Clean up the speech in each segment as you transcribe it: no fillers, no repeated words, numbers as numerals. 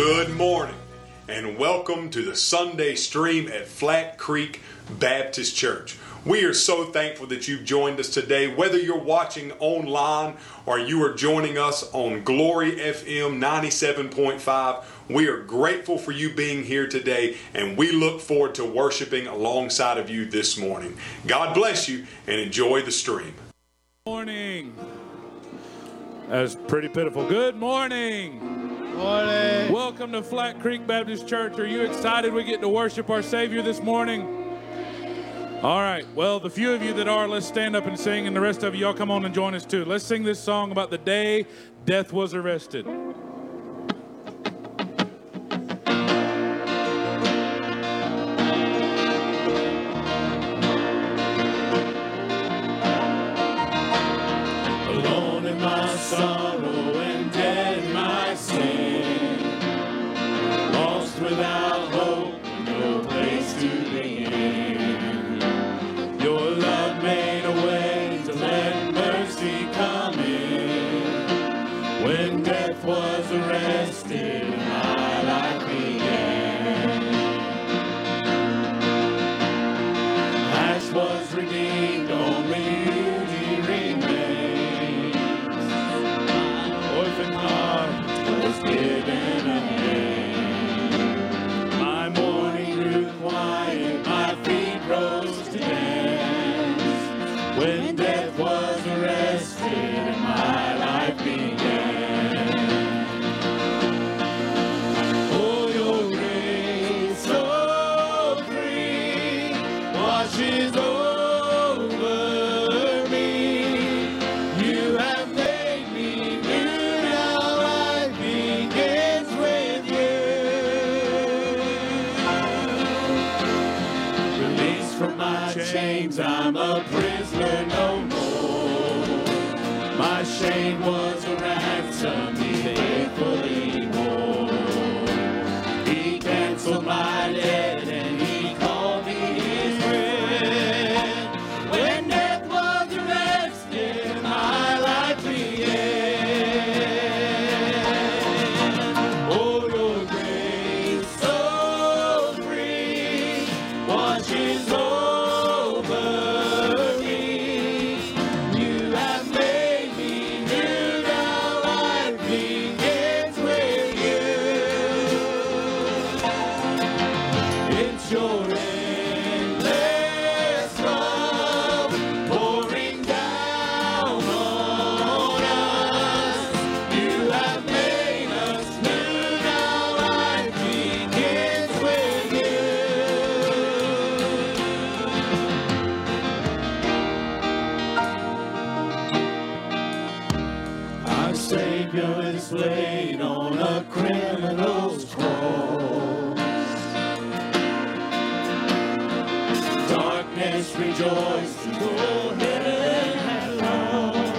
Good morning, and welcome to the Sunday stream at Flat Creek Baptist Church. We are so thankful that you've joined us today. Whether you're watching online or you are joining us on Glory FM 97.5, we are grateful for you being here today, and we look forward to worshiping alongside of you this morning. God bless you, and enjoy the stream. Good morning. That's pretty pitiful. Good morning. Morning. Welcome to Flat Creek Baptist Church. Are you excited we get to worship our Savior this morning? All right. Well, the few of you that are, let's stand up and sing, and the rest of you, y'all come on and join us too. Let's sing this song about the day death was arrested. Alone in my sorrow and dead my sin, without hope, no place to be in. Your love made a way to let mercy come in. When death was arrested, my life began. Ash was redeemed, only beauty remains. My orphan heart was given a name. Quiet, my feet rose to dance. When death was arrested and my life began. Oh, your grace, so free, washes over. I'm a prisoner no more. My shame was a ransom he faithfully bore. He canceled my debt and he called me his friend. When death was arrested, my life began. Oh, your grace, so free, washes over. Rejoice to go heaven has lost.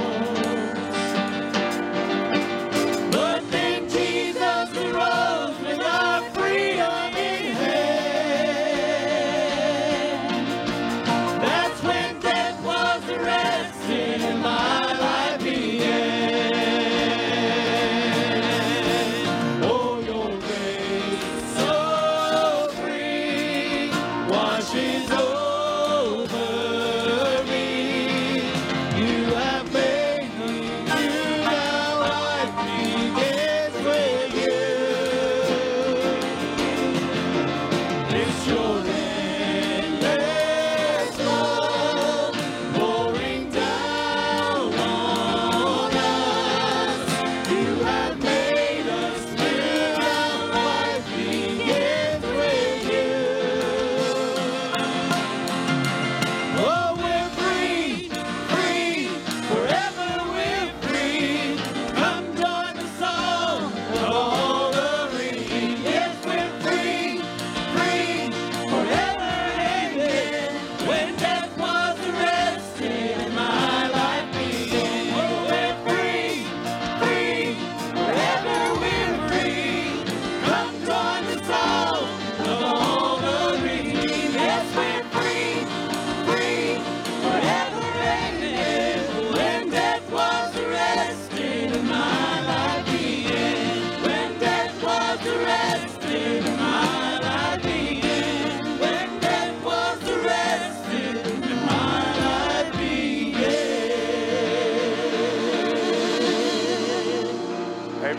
But then Jesus arose with our freedom in hand. That's when death was arrested and my life began.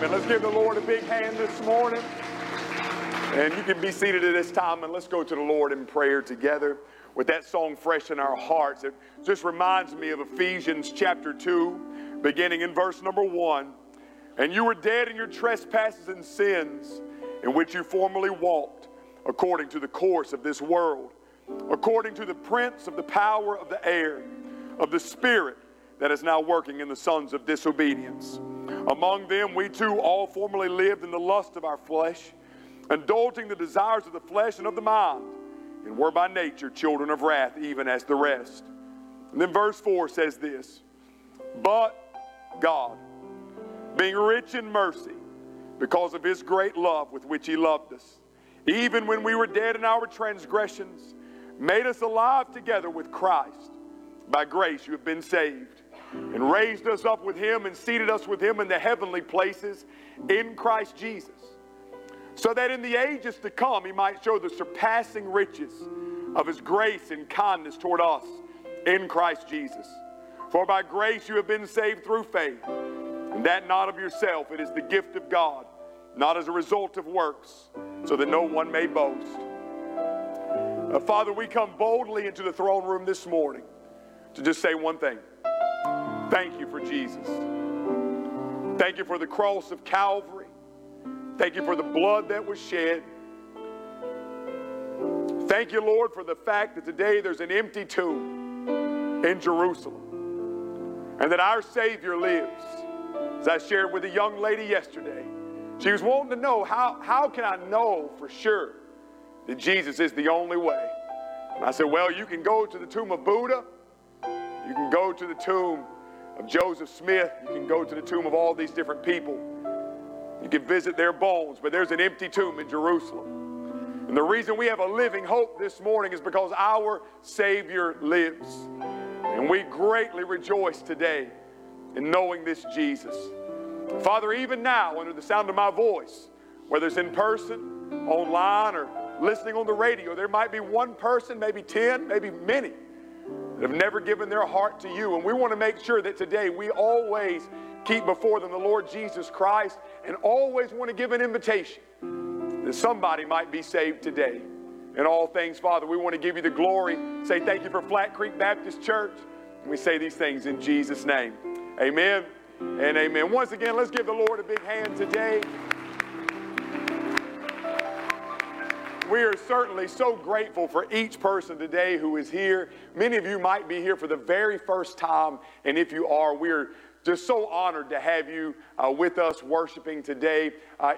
Amen. Let's give the Lord a big hand this morning. And you can be seated at this time, and let's go to the Lord in prayer together with that song fresh in our hearts. It just reminds me of Ephesians chapter 2, beginning in verse number 1. And you were dead in your trespasses and sins, in which you formerly walked, according to the course of this world, according to the prince of the power of the air, of the spirit that is now working in the sons of disobedience. Among them we too all formerly lived in the lust of our flesh, indulging the desires of the flesh and of the mind, and were by nature children of wrath, even as the rest. And then verse 4 says this: But God, being rich in mercy, because of his great love with which he loved us, even when we were dead in our transgressions, made us alive together with Christ. By grace you have been saved, and raised us up with him, and seated us with him in the heavenly places in Christ Jesus, so that in the ages to come he might show the surpassing riches of his grace and kindness toward us in Christ Jesus. For by grace you have been saved through faith, and that not of yourself, it is the gift of God, not as a result of works, so that no one may boast. Father, we come boldly into the throne room this morning to just say one thing. Thank you for Jesus. Thank you for the cross of Calvary. Thank you for the blood that was shed. Thank you, Lord, for the fact that today there's an empty tomb in Jerusalem, and that our Savior lives. As I shared with a young lady yesterday, she was wanting to know, how can I know for sure that Jesus is the only way? And I said, well, you can go to the tomb of Buddha. You can go to the tomb of Joseph Smith. You can go to the tomb of all these different people. You can visit their bones, but there's an empty tomb in Jerusalem. And the reason we have a living hope this morning is because our Savior lives. And we greatly rejoice today in knowing this Jesus. Father, even now, under the sound of my voice, whether it's in person, online, or listening on the radio, there might be one person, maybe 10, maybe many, that have never given their heart to you. And we want to make sure that today we always keep before them the Lord Jesus Christ, and always want to give an invitation that somebody might be saved today. In all things, Father, we want to give you the glory. Say thank you for Flat Creek Baptist Church. And we say these things in Jesus' name. Amen and amen. Once again, let's give the Lord a big hand today. We are certainly so grateful for each person today who is here. Many of you might be here for the very first time, and if you are, we are just so honored to have you with us worshiping today.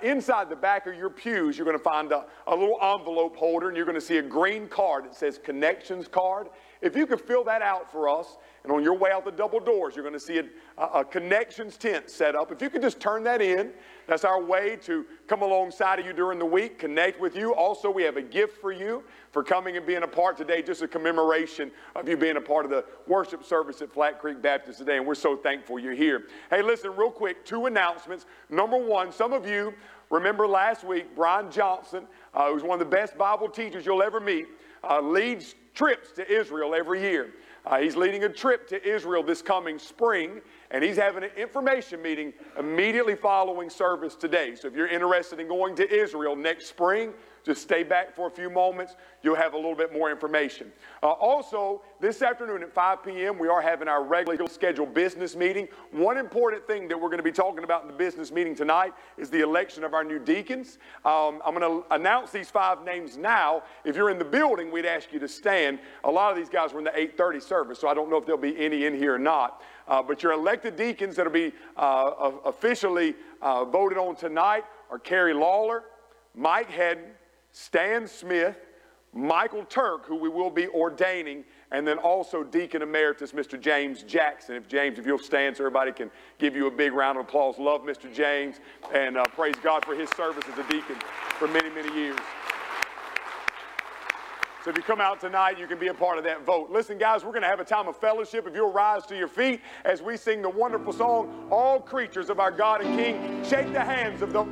Inside the back of your pews, you're going to find a little envelope holder, and you're going to see a green card that says Connections Card. If you could fill that out for us, and on your way out the double doors, you're going to see a connections tent set up. If you could just turn that in, that's our way to come alongside of you during the week, connect with you. Also, we have a gift for you for coming and being a part today, just a commemoration of you being a part of the worship service at Flat Creek Baptist today, and we're so thankful you're here. Hey, listen, real quick, two announcements. Number one, some of you remember last week, Brian Johnson, who's one of the best Bible teachers you'll ever meet, leads trips to Israel every year. He's leading a trip to Israel this coming spring, and he's having an information meeting immediately following service today. So if you're interested in going to Israel next spring, just stay back for a few moments. You'll have a little bit more information. Also, this afternoon at 5 p.m., we are having our regularly scheduled business meeting. One important thing that we're going to be talking about in the business meeting tonight is the election of our new deacons. I'm going to announce these 5 names now. If you're in the building, we'd ask you to stand. A lot of these guys were in the 8:30 service, so I don't know if there'll be any in here or not. But your elected deacons that will be officially voted on tonight are Carrie Lawler, Mike Headman, Stan Smith, Michael Turk, who we will be ordaining, and then also Deacon Emeritus, Mr. James Jackson. If you'll stand so everybody can give you a big round of applause. Love Mr. James, and praise God for his service as a deacon for many, many years. So if you come out tonight, you can be a part of that vote. Listen, guys, we're going to have a time of fellowship. If you'll rise to your feet as we sing the wonderful song, All Creatures of Our God and King. Shake the hands of the...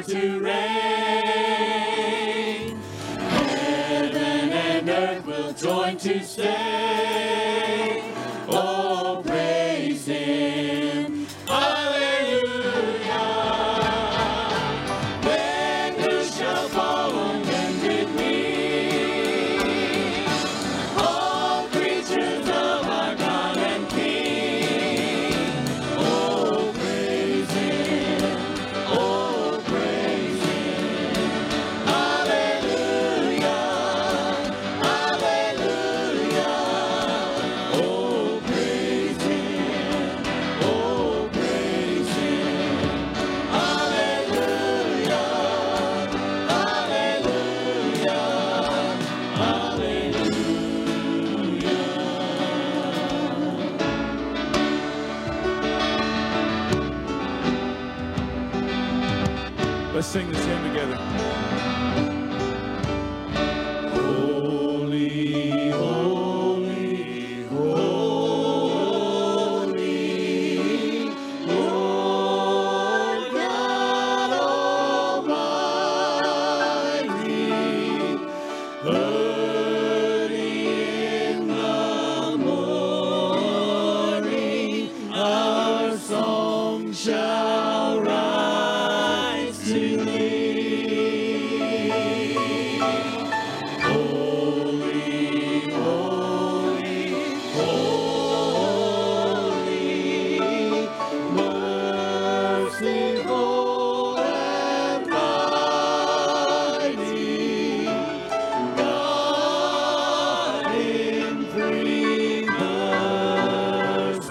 are to reign. Heaven and earth will join to say, oh, praise Him, hallelujah. Then who shall follow Him with me? All creatures of our God and King, oh, praise Him, hallelujah, hallelujah, oh, praise Him, hallelujah, hallelujah, hallelujah. Let's sing this hymn together. Holy, holy, holy, Lord God Almighty, early in the morning our song shall rise to Thee. Holy, holy, holy, merciful and mighty, God in three persons,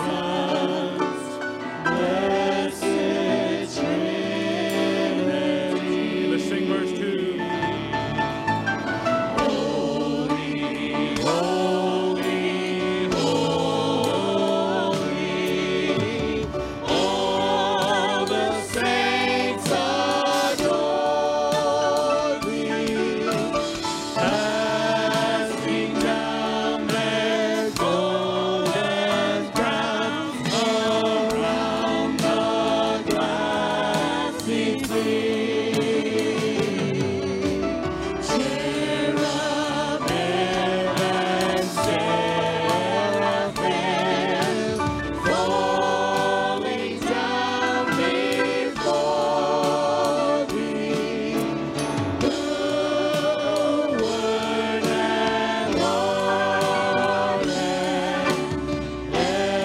blessed Trinity. Let's sing verse 2. Holy, holy, holy, all the saints adore Thee, casting down their golden crowns around the glassy sea. Cherubim and seraphim falling down before Thee. The word and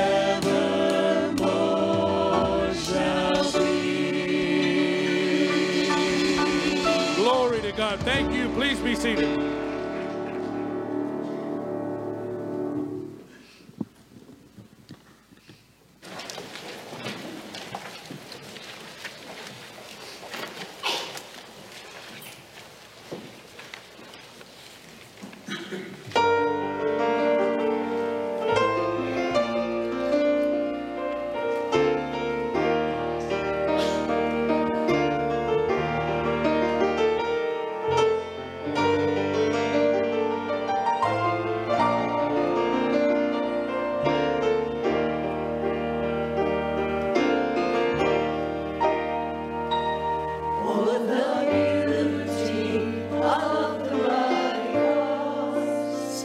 law evermore shall be. Glory to God. Thank you. Please be seated. All of the beauty of the bright cross,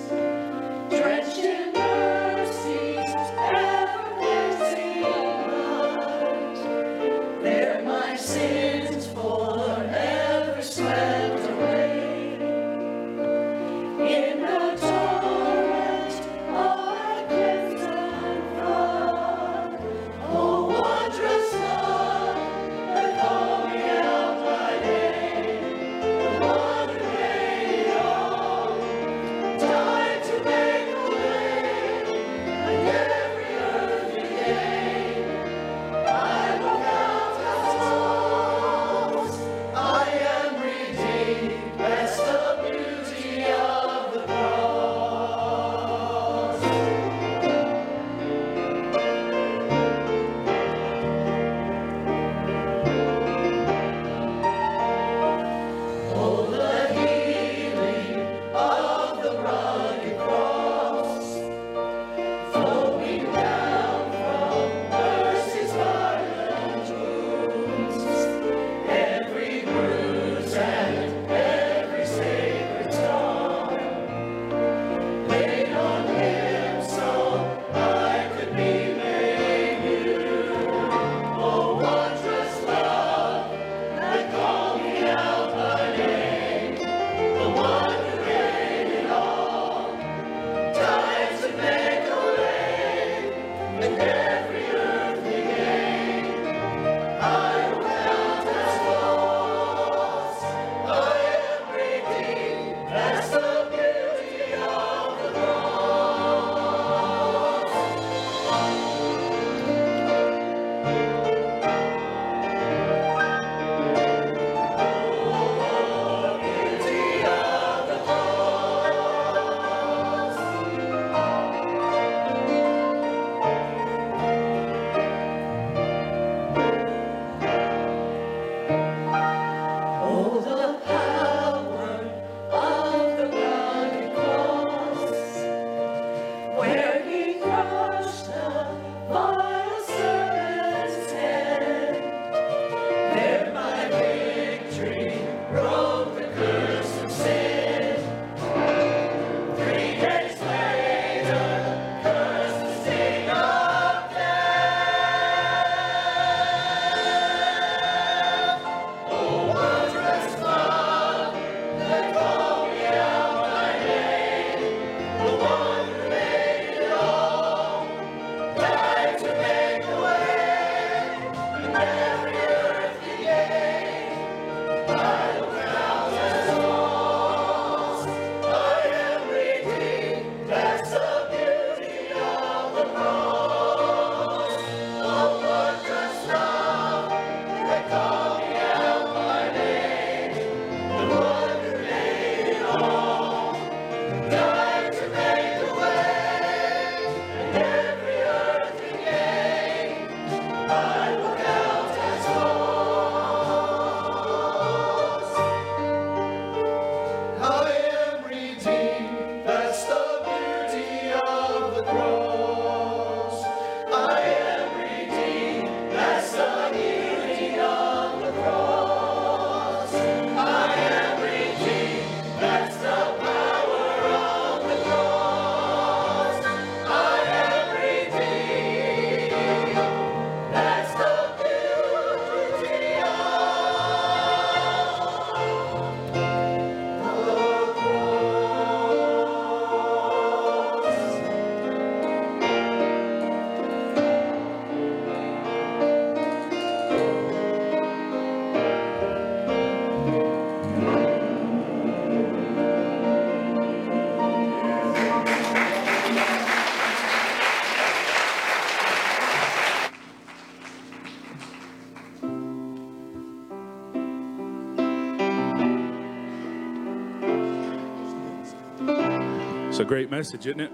It's a great message, isn't it?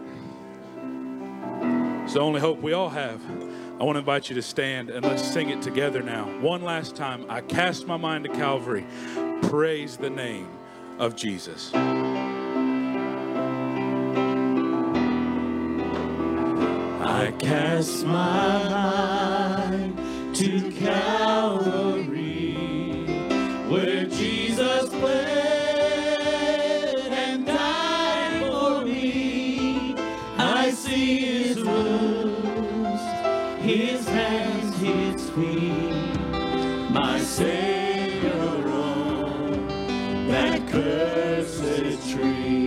It's the only hope we all have. I want to invite you to stand and let's sing it together now. One last time. I cast my mind to Calvary. Praise the name of Jesus. I cast my mind to Calvary, where Jesus bled and died for me. I see his wounds, his hands, his feet, my Savior on that cursed tree.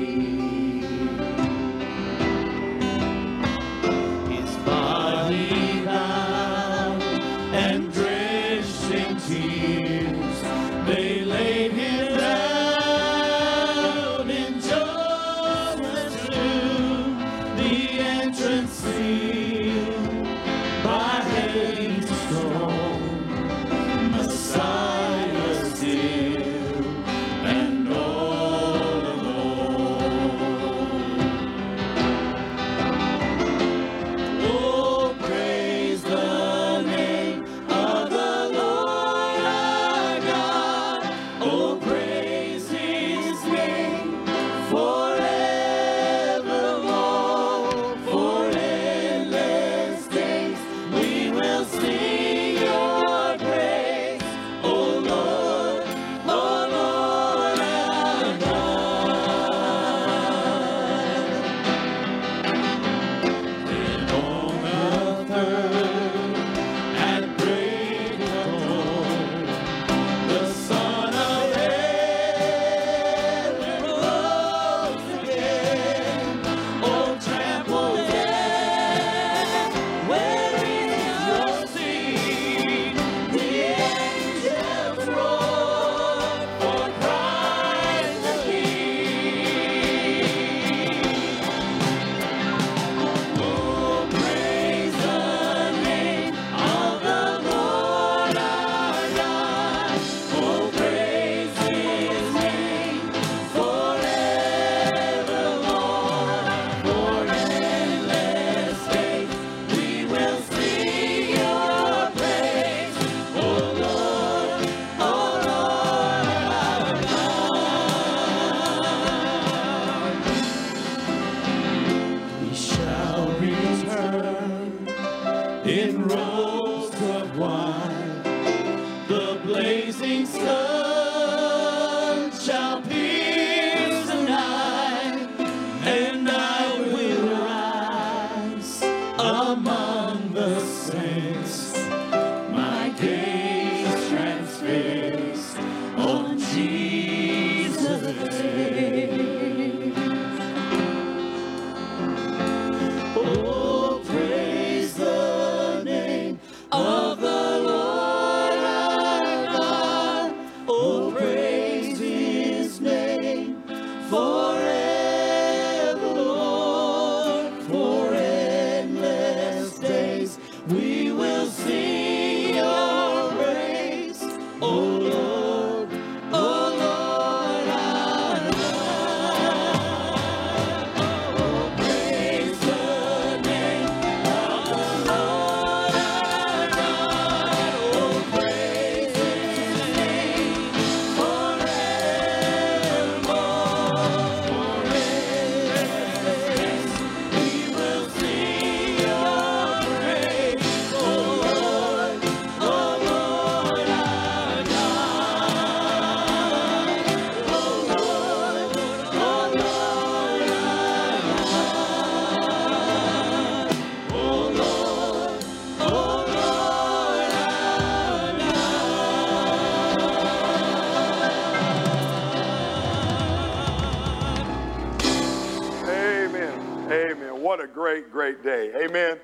Day. Amen.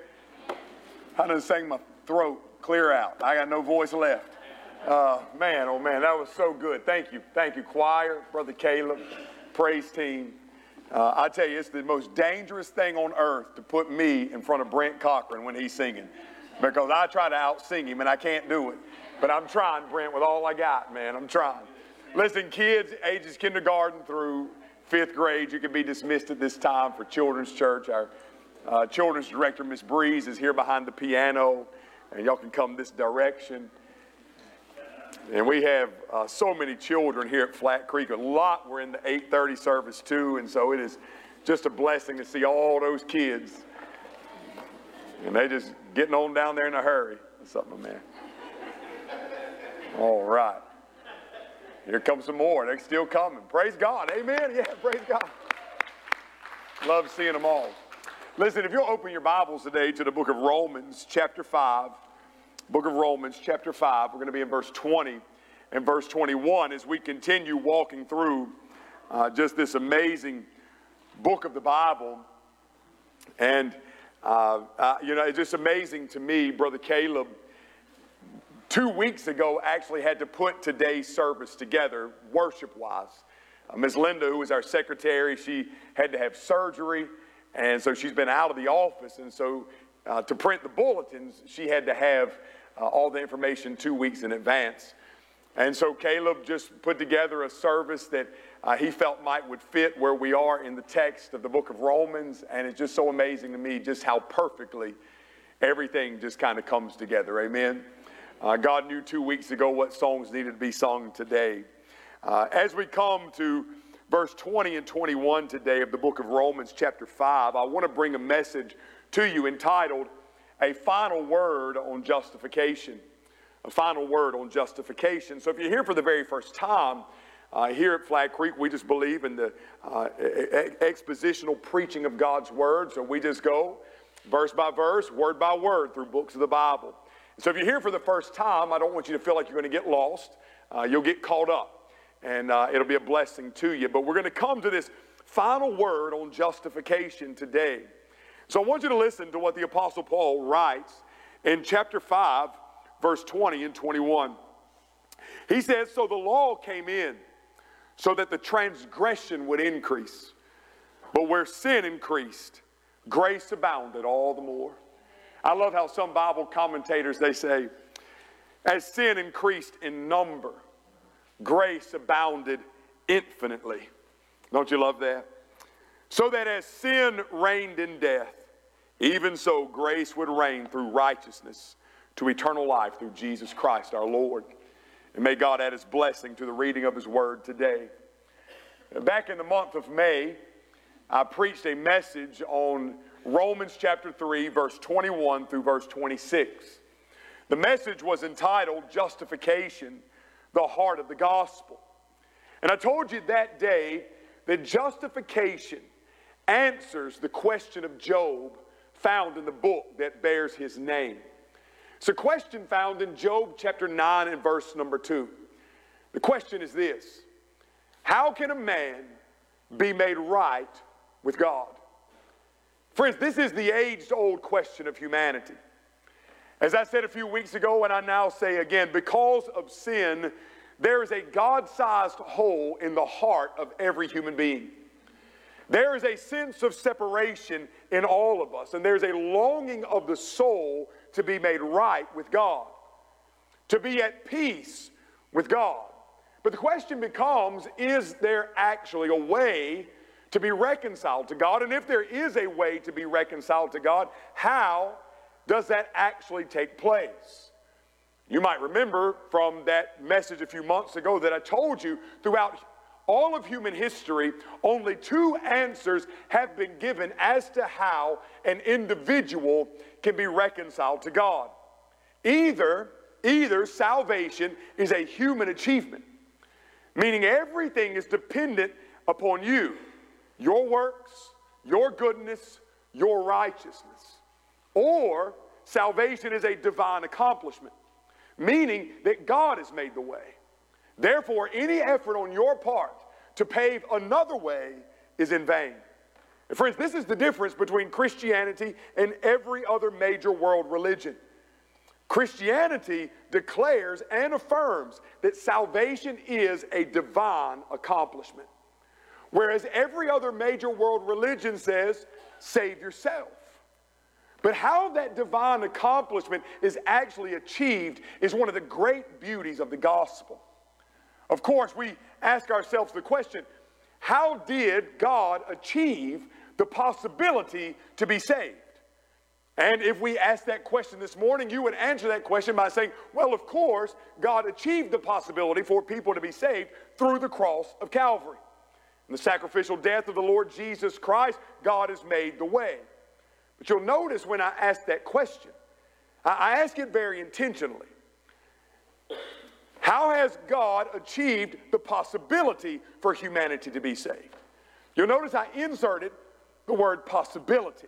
I done sang my throat clear out. I got no voice left. Man, oh man, that was so good. Thank you. Thank you, choir, Brother Caleb, praise team. I tell you, it's the most dangerous thing on earth to put me in front of Brent Cochran when he's singing, because I try to out-sing him and I can't do it. But I'm trying, Brent, with all I got, man. I'm trying. Listen, kids, ages kindergarten through fifth grade. You can be dismissed at this time for Children's Church. Our Children's Director, Miss Breeze, is here behind the piano, and y'all can come this direction. And we have so many children here at Flat Creek. A lot were in the 8:30 service too, and so it is just a blessing to see all those kids. And they just getting on down there in a hurry. What's up, my man? All right. Here comes some more. They're still coming. Praise God. Amen. Yeah, praise God. Love seeing them all. Listen, if you'll open your Bibles today to the book of Romans, chapter 5. Book of Romans, chapter 5. We're going to be in verse 20 and verse 21 as we continue walking through just this amazing book of the Bible. And you know, it's just amazing to me, Brother Caleb, 2 weeks ago actually had to put today's service together worship-wise. Ms. Linda, who is our secretary, she had to have surgery, and so she's been out of the office. And so to print the bulletins, she had to have all the information 2 weeks in advance. And so Caleb just put together a service that he felt Mike would fit where we are in the text of the book of Romans. And it's just so amazing to me just how perfectly everything just kind of comes together. Amen. God knew 2 weeks ago what songs needed to be sung today. As we come to verse 20 and 21 today of the book of Romans chapter 5, I want to bring a message to you entitled, A Final Word on Justification. A final word on justification. So if you're here for the very first time, here at Flat Creek, we just believe in the expositional preaching of God's Word. So we just go verse by verse, word by word through books of the Bible. So if you're here for the first time, I don't want you to feel like you're going to get lost. You'll get caught up, and it'll be a blessing to you. But we're going to come to this final word on justification today. So I want you to listen to what the Apostle Paul writes in chapter 5, verse 20 and 21. He says, so the law came in so that the transgression would increase. But where sin increased, grace abounded all the more. I love how some Bible commentators, they say, as sin increased in number, grace abounded infinitely. Don't you love that? So that as sin reigned in death, even so grace would reign through righteousness to eternal life through Jesus Christ our Lord. And may God add His blessing to the reading of His Word today. Back in the month of May, I preached a message on Romans chapter 3, verse 21 through verse 26. The message was entitled, Justification, the Heart of the Gospel. And I told you that day that justification answers the question of Job found in the book that bears his name. It's a question found in Job chapter 9 and verse number 2. The question is this: how can a man be made right with God? Friends, this is the age-old question of humanity. As I said a few weeks ago, and I now say again, because of sin, there is a God-sized hole in the heart of every human being. There is a sense of separation in all of us, and there's a longing of the soul to be made right with God, to be at peace with God. But the question becomes, is there actually a way to be reconciled to God? And if there is a way to be reconciled to God, how does that actually take place? You might remember from that message a few months ago that I told you throughout all of human history, only two answers have been given as to how an individual can be reconciled to God. Either salvation is a human achievement, meaning everything is dependent upon you, your works, your goodness, your righteousness. Or salvation is a divine accomplishment, meaning that God has made the way. Therefore, any effort on your part to pave another way is in vain. And friends, this is the difference between Christianity and every other major world religion. Christianity declares and affirms that salvation is a divine accomplishment, whereas every other major world religion says, save yourself. But how that divine accomplishment is actually achieved is one of the great beauties of the gospel. Of course, we ask ourselves the question, How did God achieve the possibility to be saved? And if we ask that question this morning, you would answer that question by saying, well, of course, God achieved the possibility for people to be saved through the cross of Calvary. In the sacrificial death of the Lord Jesus Christ, God has made the way. But you'll notice when I ask that question, I ask it very intentionally. How has God achieved the possibility for humanity to be saved? You'll notice I inserted the word possibility.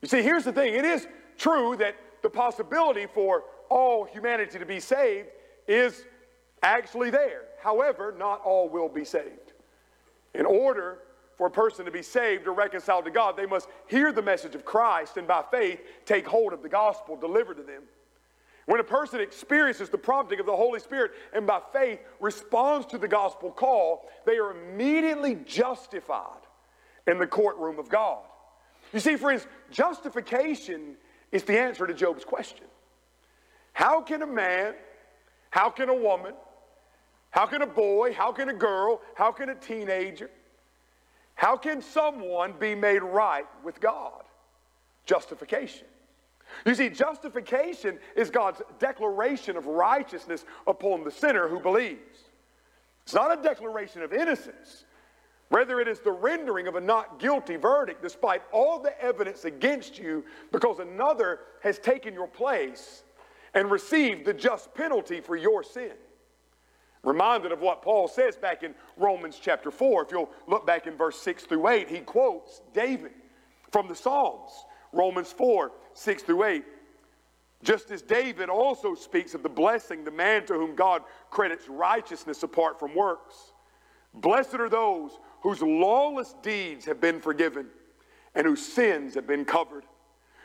You see, here's the thing. It is true that the possibility for all humanity to be saved is actually there. However, not all will be saved. In order for a person to be saved or reconciled to God, they must hear the message of Christ and by faith take hold of the gospel delivered to them. When a person experiences the prompting of the Holy Spirit and by faith responds to the gospel call, they are immediately justified in the courtroom of God. You see, friends, justification is the answer to Job's question. How can a man, how can a woman, how can a boy, how can a girl, how can a teenager, how can someone be made right with God? Justification. You see, justification is God's declaration of righteousness upon the sinner who believes. It's not a declaration of innocence. Rather, it is the rendering of a not guilty verdict despite all the evidence against you because another has taken your place and received the just penalty for your sin. Reminded of what Paul says back in Romans chapter 4, if you'll look back in verse 6 through 8, he quotes David from the Psalms, Romans 4, 6 through 8. Just as David also speaks of the blessing, the man to whom God credits righteousness apart from works. Blessed are those whose lawless deeds have been forgiven and whose sins have been covered.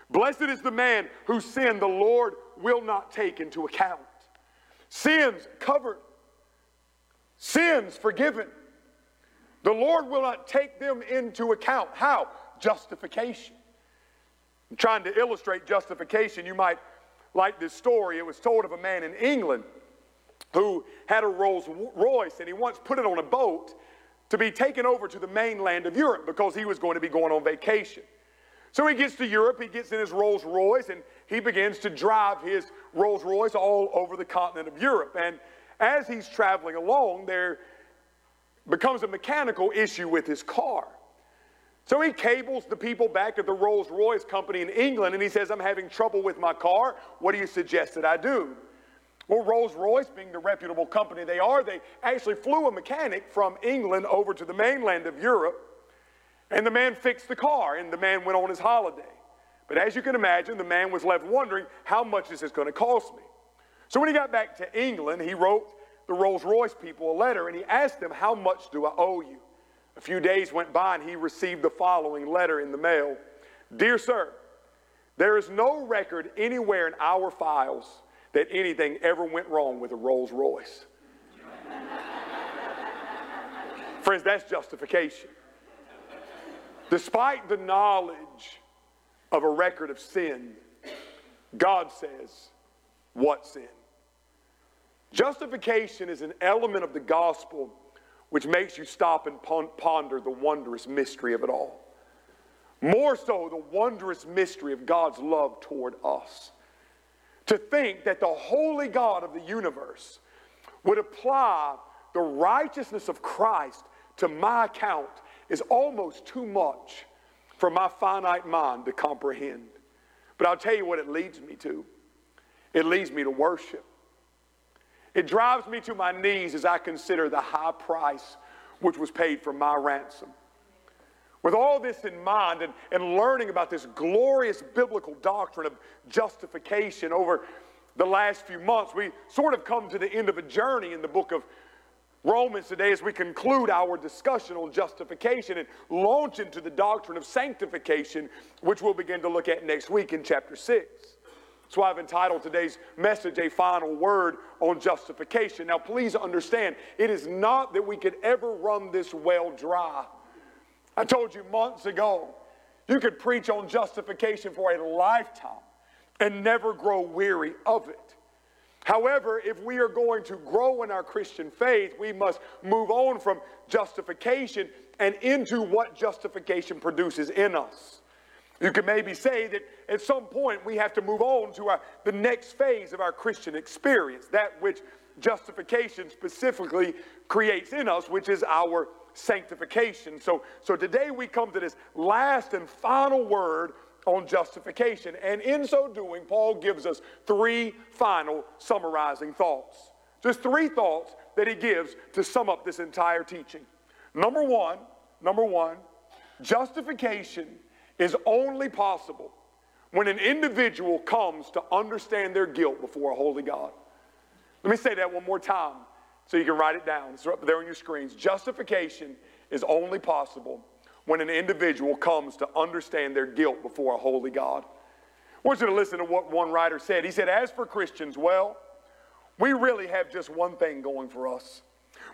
Blessed is the man whose sin the Lord will not take into account. Sins covered, sins forgiven. The Lord will not take them into account. How? Justification. I'm trying to illustrate justification. You might like this story. It was told of a man in England who had a Rolls-Royce, and he once put it on a boat to be taken over to the mainland of Europe because he was going to be going on vacation. So he gets to Europe, he gets in his Rolls-Royce, and he begins to drive his Rolls-Royce all over the continent of Europe. And as he's traveling along, there becomes a mechanical issue with his car. So he cables the people back at the Rolls-Royce company in England, and he says, I'm having trouble with my car. What do you suggest that I do? Well, Rolls-Royce, being the reputable company they are, they actually flew a mechanic from England over to the mainland of Europe, and the man fixed the car, and the man went on his holiday. But as you can imagine, the man was left wondering, how much is this going to cost me? So when he got back to England, he wrote the Rolls-Royce people a letter, and he asked them, how much do I owe you? A few days went by, and he received the following letter in the mail. Dear sir, there is no record anywhere in our files that anything ever went wrong with a Rolls-Royce. Friends, that's justification. Despite the knowledge of a record of sin, God says, what sin? Justification is an element of the gospel which makes you stop and ponder the wondrous mystery of it all. More so, the wondrous mystery of God's love toward us. To think that the holy God of the universe would apply the righteousness of Christ to my account is almost too much for my finite mind to comprehend. But I'll tell you what it leads me to. It leads me to worship. It drives me to my knees as I consider the high price which was paid for my ransom. With all this in mind and learning about this glorious biblical doctrine of justification over the last few months, we sort of come to the end of a journey in the book of Romans today as we conclude our discussion on justification and launch into the doctrine of sanctification, which we'll begin to look at next week in chapter 6. That's why I've entitled today's message, A Final Word on Justification. Now, please understand, it is not that we could ever run this well dry. I told you months ago, you could preach on justification for a lifetime and never grow weary of it. However, if we are going to grow in our Christian faith, we must move on from justification and into what justification produces in us. You can maybe say that at some point we have to move on to the next phase of our Christian experience, that which justification specifically creates in us, which is our sanctification. So today we come to this last and final word on justification. And in so doing, Paul gives us three final summarizing thoughts. Just three thoughts that he gives to sum up this entire teaching. Number one, justification is only possible when an individual comes to understand their guilt before a holy God. Let me say that one more time so you can write it down. It's up there on your screens. Justification is only possible when an individual comes to understand their guilt before a holy God. I want you to listen to what one writer said. He said, as for Christians, well, we really have just one thing going for us.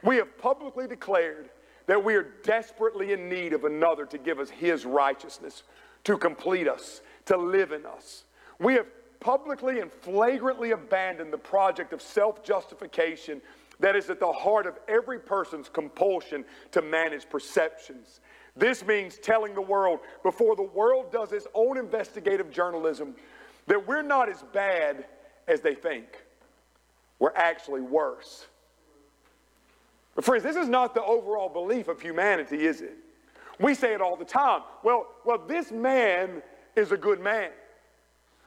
We have publicly declared that we are desperately in need of another to give us his righteousness, to complete us, to live in us. We have publicly and flagrantly abandoned the project of self-justification that is at the heart of every person's compulsion to manage perceptions. This means telling the world, before the world does its own investigative journalism, that we're not as bad as they think. We're actually worse. But friends, this is not the overall belief of humanity, is it? We say it all the time. Well, this man is a good man.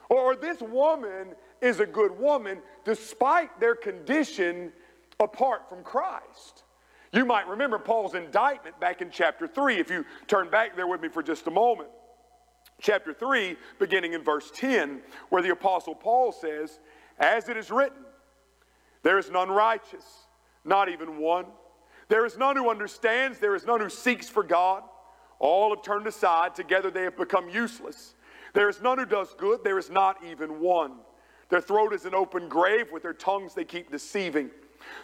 Or this woman is a good woman despite their condition apart from Christ. You might remember Paul's indictment back in chapter 3, if you turn back there with me for just a moment. Chapter 3, beginning in verse 10, where the Apostle Paul says, as it is written, there is none righteous, not even one. There is none who understands, there is none who seeks for God. All have turned aside, together they have become useless. There is none who does good, there is not even one. Their throat is an open grave, with their tongues they keep deceiving.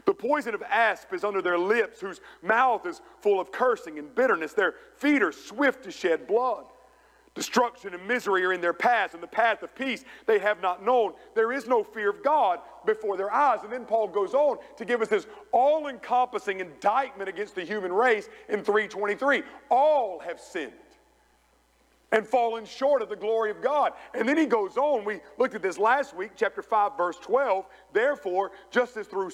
The poison of asp is under their lips, whose mouth is full of cursing and bitterness. Their feet are swift to shed blood. Destruction and misery are in their paths, and the path of peace they have not known. There is no fear of God before their eyes. And then Paul goes on to give us this all-encompassing indictment against the human race in 3:23. All have sinned and fallen short of the glory of God. And then he goes on. We looked at this last week, chapter 5, verse 12. Therefore, just as through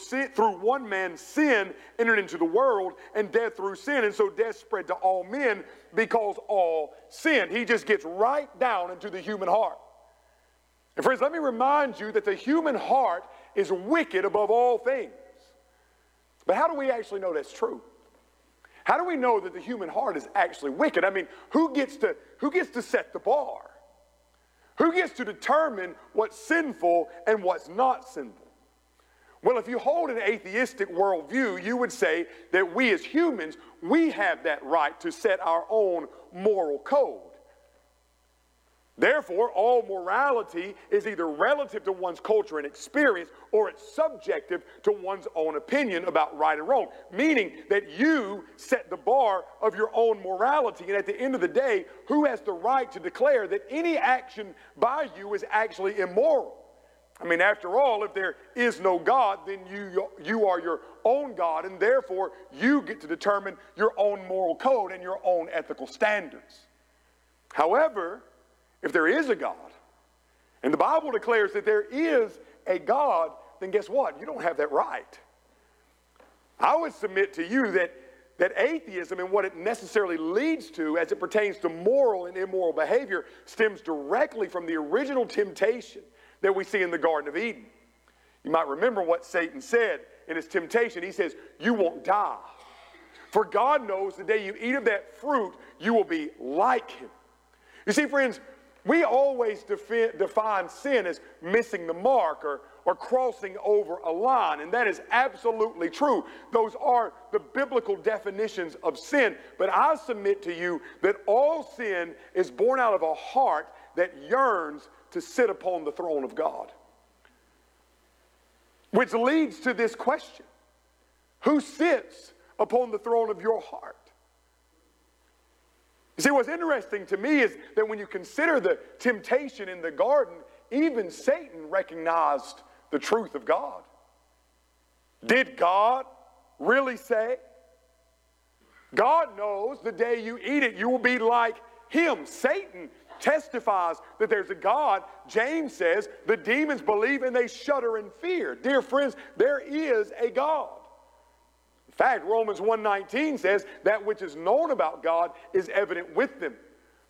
one man sin entered into the world, and death through sin, and so death spread to all men because all sinned. He just gets right down into the human heart. And friends, let me remind you that the human heart is wicked above all things. But how do we actually know that's true? How do we know that the human heart is actually wicked? I mean, who gets to set the bar? Who gets to determine what's sinful and what's not sinful? Well, if you hold an atheistic worldview, you would say that we as humans, we have that right to set our own moral code. Therefore, all morality is either relative to one's culture and experience, or it's subjective to one's own opinion about right and wrong, meaning that you set the bar of your own morality. And at the end of the day, who has the right to declare that any action by you is actually immoral? I mean, after all, if there is no God, then you are your own God, and therefore you get to determine your own moral code and your own ethical standards. However, if there is a God, and the Bible declares that there is a God, then guess what? You don't have that right. I would submit to you that atheism and what it necessarily leads to as it pertains to moral and immoral behavior stems directly from the original temptation that we see in the Garden of Eden. You might remember what Satan said in his temptation. He says, you won't die. For God knows the day you eat of that fruit, you will be like him. You see, friends, we always define sin as missing the mark or crossing over a line, and that is absolutely true. Those are the biblical definitions of sin, but I submit to you that all sin is born out of a heart that yearns to sit upon the throne of God, which leads to this question: who sits upon the throne of your heart? You see, what's interesting to me is that when you consider the temptation in the garden, even Satan recognized the truth of God. Did God really say? God knows the day you eat it, you will be like him. Satan testifies that there's a God. James says the demons believe and they shudder in fear. Dear friends, there is a God. In fact, Romans 1:19 says that which is known about God is evident with them,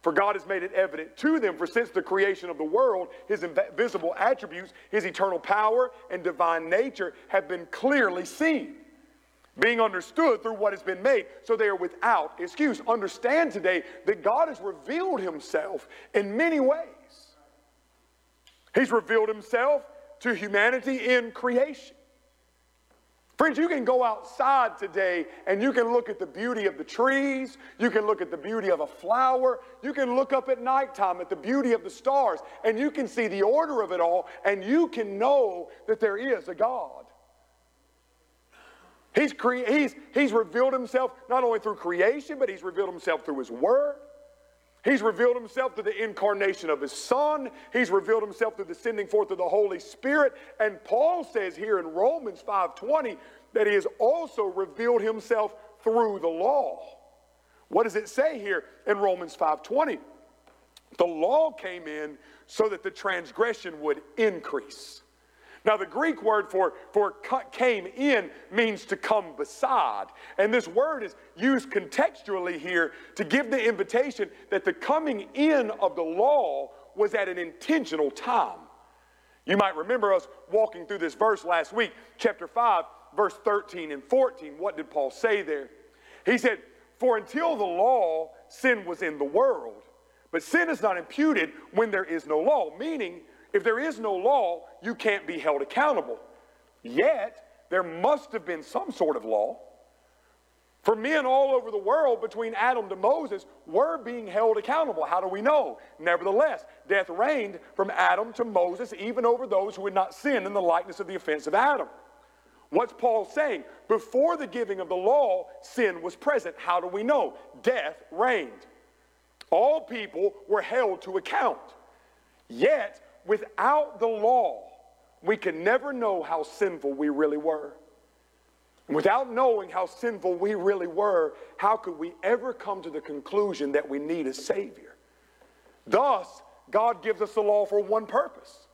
for God has made it evident to them. For since the creation of the world, his invisible attributes, his eternal power and divine nature have been clearly seen, being understood through what has been made, so they are without excuse. Understand today that God has revealed himself in many ways. He's revealed himself to humanity in creation. Friends, you can go outside today and you can look at the beauty of the trees. You can look at the beauty of a flower. You can look up at nighttime at the beauty of the stars, and you can see the order of it all, and you can know that there is a God. He's revealed himself not only through creation, but he's revealed himself through his word. He's revealed himself through the incarnation of his Son. He's revealed himself through the sending forth of the Holy Spirit. And Paul says here in Romans 5:20 that he has also revealed himself through the law. What does it say here in Romans 5:20? The law came in so that the transgression would increase. Now, the Greek word for came in means to come beside. And this word is used contextually here to give the invitation that the coming in of the law was at an intentional time. You might remember us walking through this verse last week, chapter 5, verse 13 and 14. What did Paul say there? He said, "For until the law, sin was in the world. But sin is not imputed when there is no law," meaning if there is no law, you can't be held accountable. Yet, there must have been some sort of law. For men all over the world, between Adam to Moses, were being held accountable. How do we know? Nevertheless, death reigned from Adam to Moses, even over those who had not sinned in the likeness of the offense of Adam. What's Paul saying? Before the giving of the law, sin was present. How do we know? Death reigned. All people were held to account. Yet, without the law, we can never know how sinful we really were. And without knowing how sinful we really were, how could we ever come to the conclusion that we need a Savior? Thus, God gives us the law for one purpose,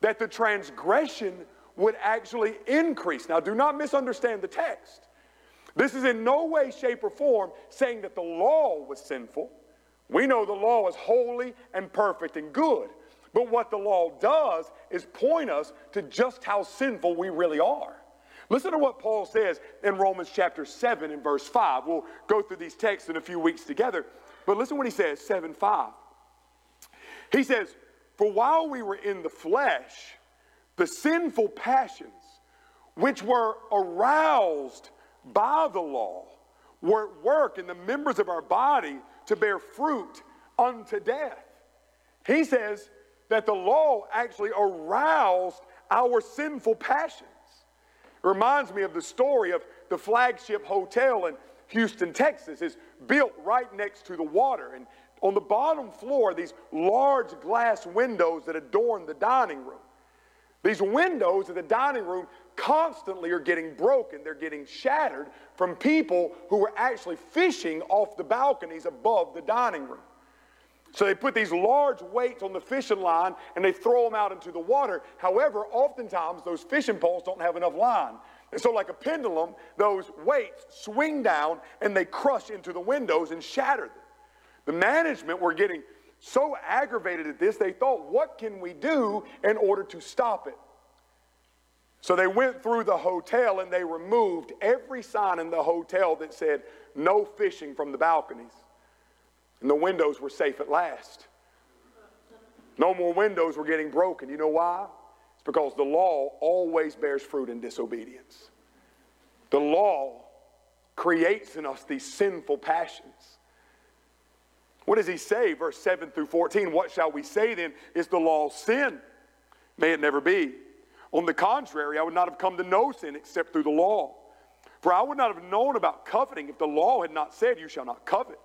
that the transgression would actually increase. Now, do not misunderstand the text. This is in no way, shape, or form saying that the law was sinful. We know the law is holy and perfect and good. But what the law does is point us to just how sinful we really are. Listen to what Paul says in Romans chapter 7 and verse 5. We'll go through these texts in a few weeks together. But listen what he says, 7:5. He says, "For while we were in the flesh, the sinful passions which were aroused by the law were at work in the members of our body to bear fruit unto death." He says that the law actually aroused our sinful passions. It reminds me of the story of the Flagship Hotel in Houston, Texas. It's built right next to the water. And on the bottom floor, these large glass windows that adorn the dining room. These windows in the dining room constantly are getting broken. They're getting shattered from people who were actually fishing off the balconies above the dining room. So they put these large weights on the fishing line and they throw them out into the water. However, oftentimes those fishing poles don't have enough line. And so like a pendulum, those weights swing down and they crush into the windows and shatter them. The management were getting so aggravated at this, they thought, what can we do in order to stop it? So they went through the hotel and they removed every sign in the hotel that said, "No fishing from the balconies." And the windows were safe at last. No more windows were getting broken. You know why? It's because the law always bears fruit in disobedience. The law creates in us these sinful passions. What does he say? Verse 7 through 14, "What shall we say then? Is the law sin? May it never be. On the contrary, I would not have come to know sin except through the law. For I would not have known about coveting if the law had not said, 'You shall not covet.'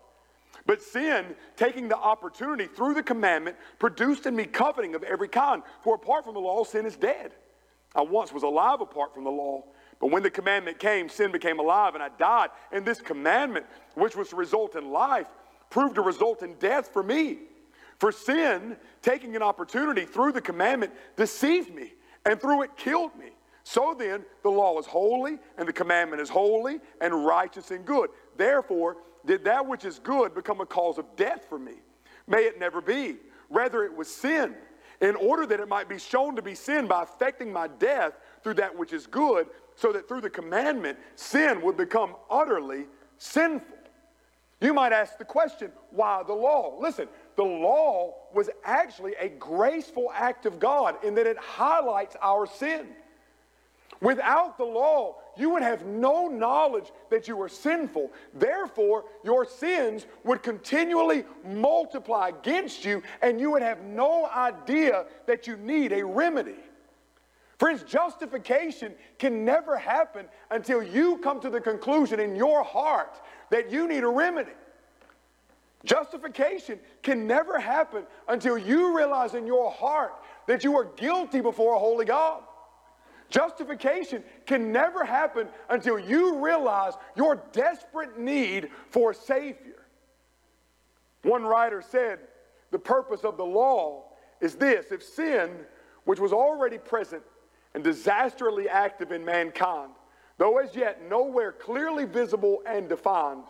But sin, taking the opportunity through the commandment, produced in me coveting of every kind. For apart from the law, sin is dead. I once was alive apart from the law, but when the commandment came, sin became alive, and I died. And this commandment, which was to result in life, proved to result in death for me. For sin, taking an opportunity through the commandment, deceived me, and through it killed me. So then, the law is holy, and the commandment is holy, and righteous and good. Therefore, did that which is good become a cause of death for me? May it never be. Rather, it was sin, in order that it might be shown to be sin by affecting my death through that which is good, so that through the commandment, sin would become utterly sinful. You might ask the question, why the law? Listen, the law was actually a graceful act of God in that it highlights our sin. Without the law, you would have no knowledge that you are sinful. Therefore, your sins would continually multiply against you, and you would have no idea that you need a remedy. Friends, justification can never happen until you come to the conclusion in your heart that you need a remedy. Justification can never happen until you realize in your heart that you are guilty before a holy God. Justification can never happen until you realize your desperate need for a Savior. One writer said, the purpose of the law is this: if sin, which was already present and disastrously active in mankind, though as yet nowhere clearly visible and defined,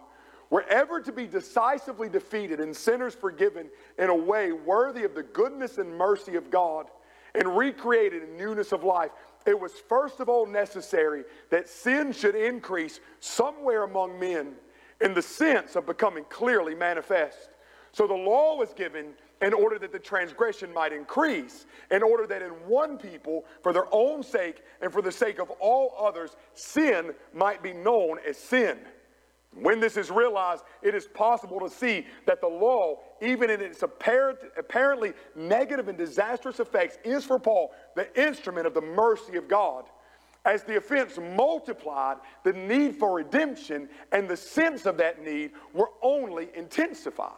were ever to be decisively defeated and sinners forgiven in a way worthy of the goodness and mercy of God and recreated in newness of life, it was first of all necessary that sin should increase somewhere among men in the sense of becoming clearly manifest. So the law was given in order that the transgression might increase, in order that in one people, for their own sake and for the sake of all others, sin might be known as sin. When this is realized, it is possible to see that the law, even in its apparently negative and disastrous effects, is for Paul the instrument of the mercy of God. As the offense multiplied, the need for redemption and the sense of that need were only intensified.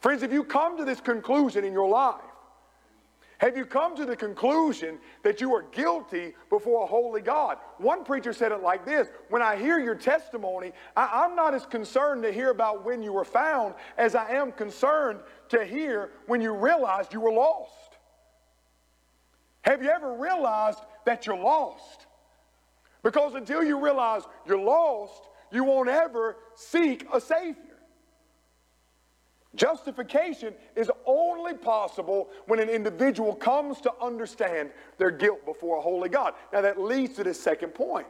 Friends, if you come to this conclusion in your life, have you come to the conclusion that you are guilty before a holy God? One preacher said it like this: when I hear your testimony, I'm not as concerned to hear about when you were found as I am concerned to hear when you realized you were lost. Have you ever realized that you're lost? Because until you realize you're lost, you won't ever seek a Savior. Justification is only possible when an individual comes to understand their guilt before a holy God. Now that leads to this second point.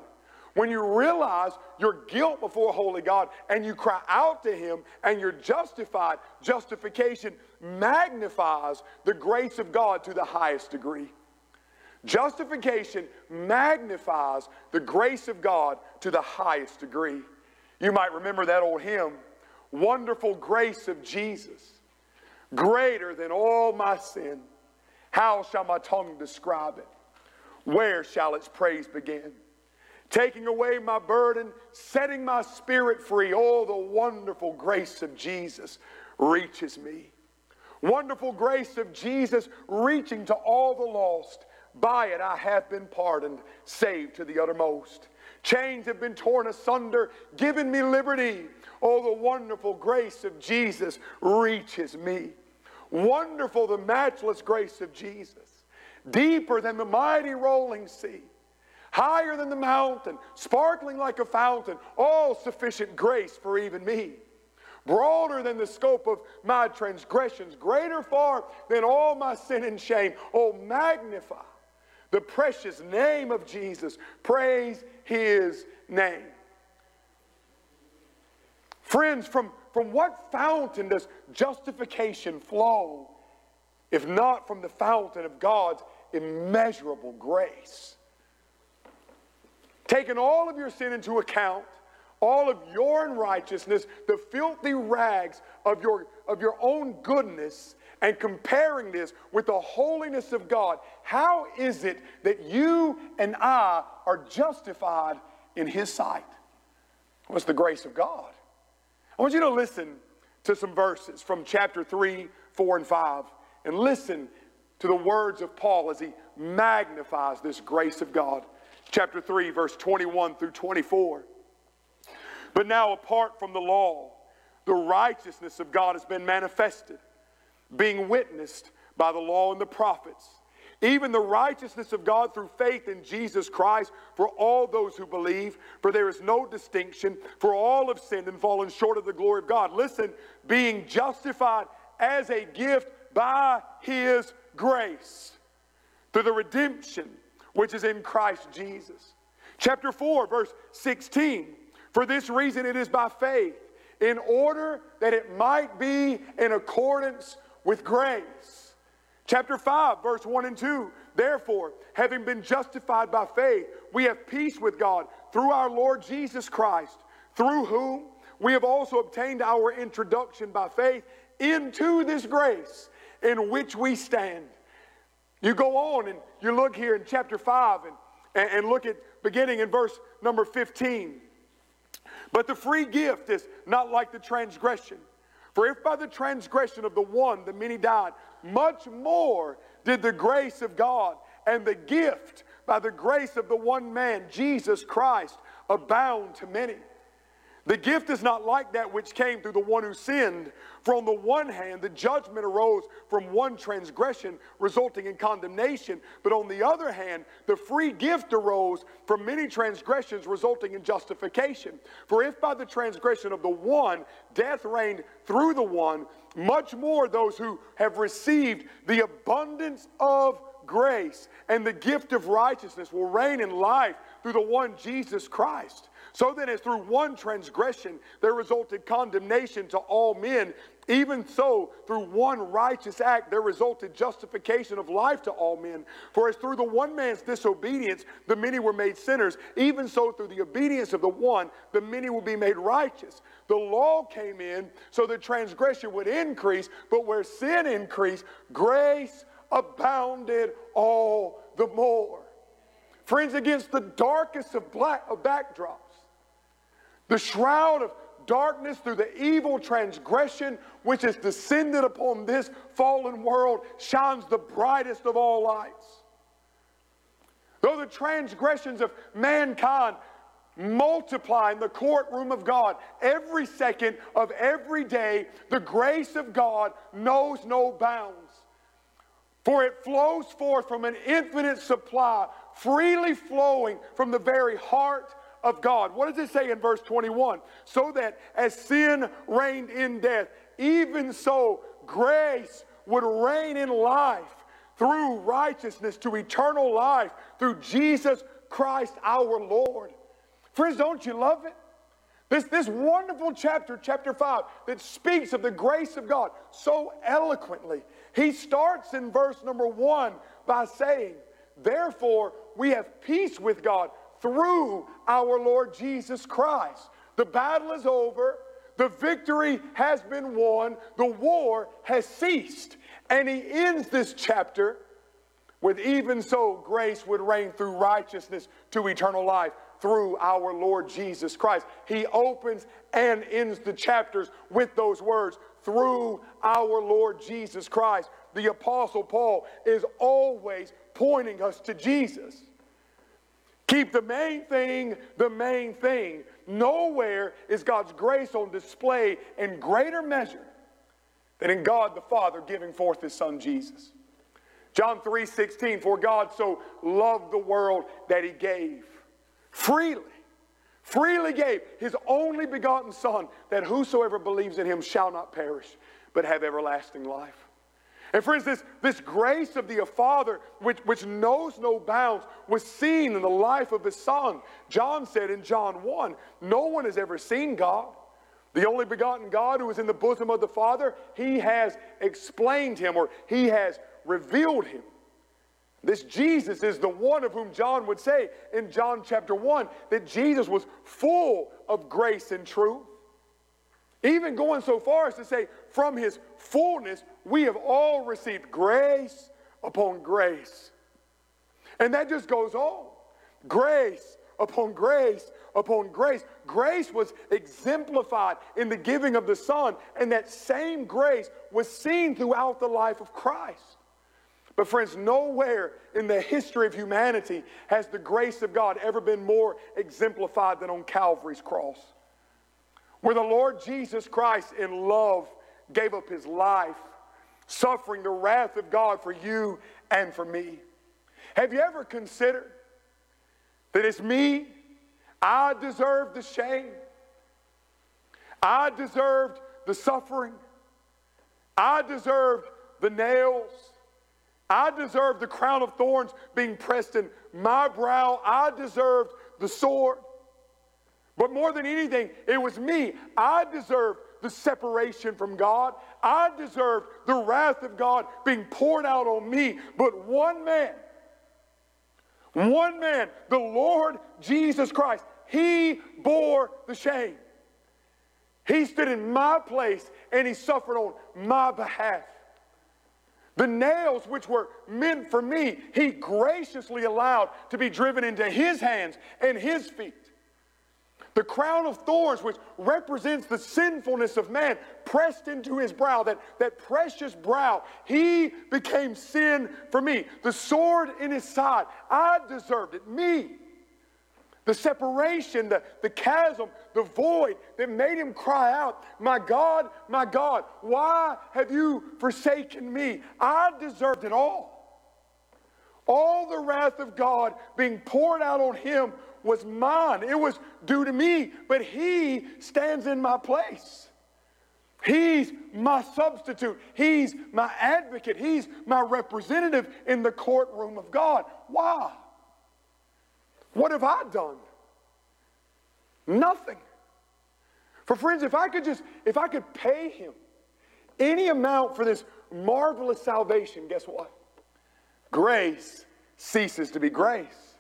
When you realize your guilt before a holy God and you cry out to Him and you're justified, justification magnifies the grace of God to the highest degree. Justification magnifies the grace of God to the highest degree. You might remember that old hymn, "Wonderful grace of Jesus, greater than all my sin. How shall my tongue describe it? Where shall its praise begin? Taking away my burden, setting my spirit free. Oh, the wonderful grace of Jesus reaches me." Wonderful grace of Jesus reaching to all the lost. By it I have been pardoned, saved to the uttermost. Chains have been torn asunder, given me liberty. Oh, the wonderful grace of Jesus reaches me. Wonderful the matchless grace of Jesus. Deeper than the mighty rolling sea. Higher than the mountain, sparkling like a fountain. All sufficient grace for even me. Broader than the scope of my transgressions. Greater far than all my sin and shame. Oh, magnify the precious name of Jesus. Praise His name. Friends, from what fountain does justification flow if not from the fountain of God's immeasurable grace? Taking all of your sin into account, all of your unrighteousness, the filthy rags of your own goodness, and comparing this with the holiness of God, how is it that you and I are justified in His sight? Well, it's the grace of God. I want you to listen to some verses from chapter 3, 4, and 5, and listen to the words of Paul as he magnifies this grace of God. Chapter 3, verse 21 through 24. But now apart from the law, the righteousness of God has been manifested, being witnessed by the law and the prophets, even the righteousness of God through faith in Jesus Christ for all those who believe, for there is no distinction, for all have sinned and fallen short of the glory of God. Listen, being justified as a gift by His grace through the redemption which is in Christ Jesus. Chapter 4, verse 16, for this reason it is by faith, in order that it might be in accordance with grace. Chapter 5, verse 1 and 2, therefore, having been justified by faith, we have peace with God through our Lord Jesus Christ, through whom we have also obtained our introduction by faith into this grace in which we stand. You go on and you look here in chapter 5 and look at beginning in verse number 15. But the free gift is not like the transgression. For if by the transgression of the one the many died, much more did the grace of God and the gift by the grace of the one man, Jesus Christ, abound to many. The gift is not like that which came through the one who sinned. For on the one hand, the judgment arose from one transgression, resulting in condemnation. But on the other hand, the free gift arose from many transgressions, resulting in justification. For if by the transgression of the one, death reigned through the one, much more those who have received the abundance of grace and the gift of righteousness will reign in life through the one Jesus Christ. So then as through one transgression there resulted condemnation to all men, even so through one righteous act there resulted justification of life to all men. For as through the one man's disobedience the many were made sinners, even so through the obedience of the one the many will be made righteous. The law came in so that transgression would increase, but where sin increased, grace abounded all the more. Friends, against the darkest of backdrops, the shroud of darkness through the evil transgression which has descended upon this fallen world shines the brightest of all lights. Though the transgressions of mankind multiply in the courtroom of God every second of every day, the grace of God knows no bounds. For it flows forth from an infinite supply, freely flowing from the very heart of God. What does it say in verse 21? So that as sin reigned in death, even so grace would reign in life through righteousness to eternal life through Jesus Christ our Lord. Friends, don't you love it? This wonderful chapter, chapter 5, that speaks of the grace of God so eloquently. He starts in verse number 1 by saying, therefore we have peace with God through our Lord Jesus Christ. The battle is over. The victory has been won. The war has ceased. And he ends this chapter with, even so grace would reign through righteousness to eternal life through our Lord Jesus Christ. He opens and ends the chapters with those words, through our Lord Jesus Christ. The Apostle Paul is always pointing us to Jesus. Keep the main thing the main thing. Nowhere is God's grace on display in greater measure than in God the Father giving forth His Son Jesus. John 3:16, for God so loved the world that He gave, freely gave His only begotten Son, that whosoever believes in Him shall not perish, but have everlasting life. And friends, this grace of the Father, which knows no bounds, was seen in the life of His Son. John said in John 1, no one has ever seen God. The only begotten God who is in the bosom of the Father, He has explained Him, or He has revealed Him. This Jesus is the one of whom John would say in John chapter 1 that Jesus was full of grace and truth. Even going so far as to say, from His fullness, we have all received grace upon grace. And that just goes on. Grace upon grace upon grace. Grace was exemplified in the giving of the Son, and that same grace was seen throughout the life of Christ. But friends, nowhere in the history of humanity has the grace of God ever been more exemplified than on Calvary's cross, where the Lord Jesus Christ in love gave up his life, suffering the wrath of God for you and for me. Have you ever considered that it's me? I deserved the shame. I deserved the suffering. I deserved the nails. I deserved the crown of thorns being pressed in my brow. I deserved the sword. But more than anything, it was me. I deserved the separation from God. I deserved the wrath of God being poured out on me. But one man, the Lord Jesus Christ, he bore the shame. He stood in my place and he suffered on my behalf. The nails which were meant for me, he graciously allowed to be driven into his hands and his feet. The crown of thorns, which represents the sinfulness of man, pressed into his brow, that precious brow, he became sin for me. The sword in his side, I deserved it, me. The separation, the chasm, the void that made him cry out, my God, why have you forsaken me? I deserved it all. All the wrath of God being poured out on him was mine. It was due to me, but he stands in my place. He's my substitute. He's my advocate. He's my representative in the courtroom of God. Why? What have I done? Nothing. For friends, if I could pay him any amount for this marvelous salvation, guess what? Grace ceases to be grace.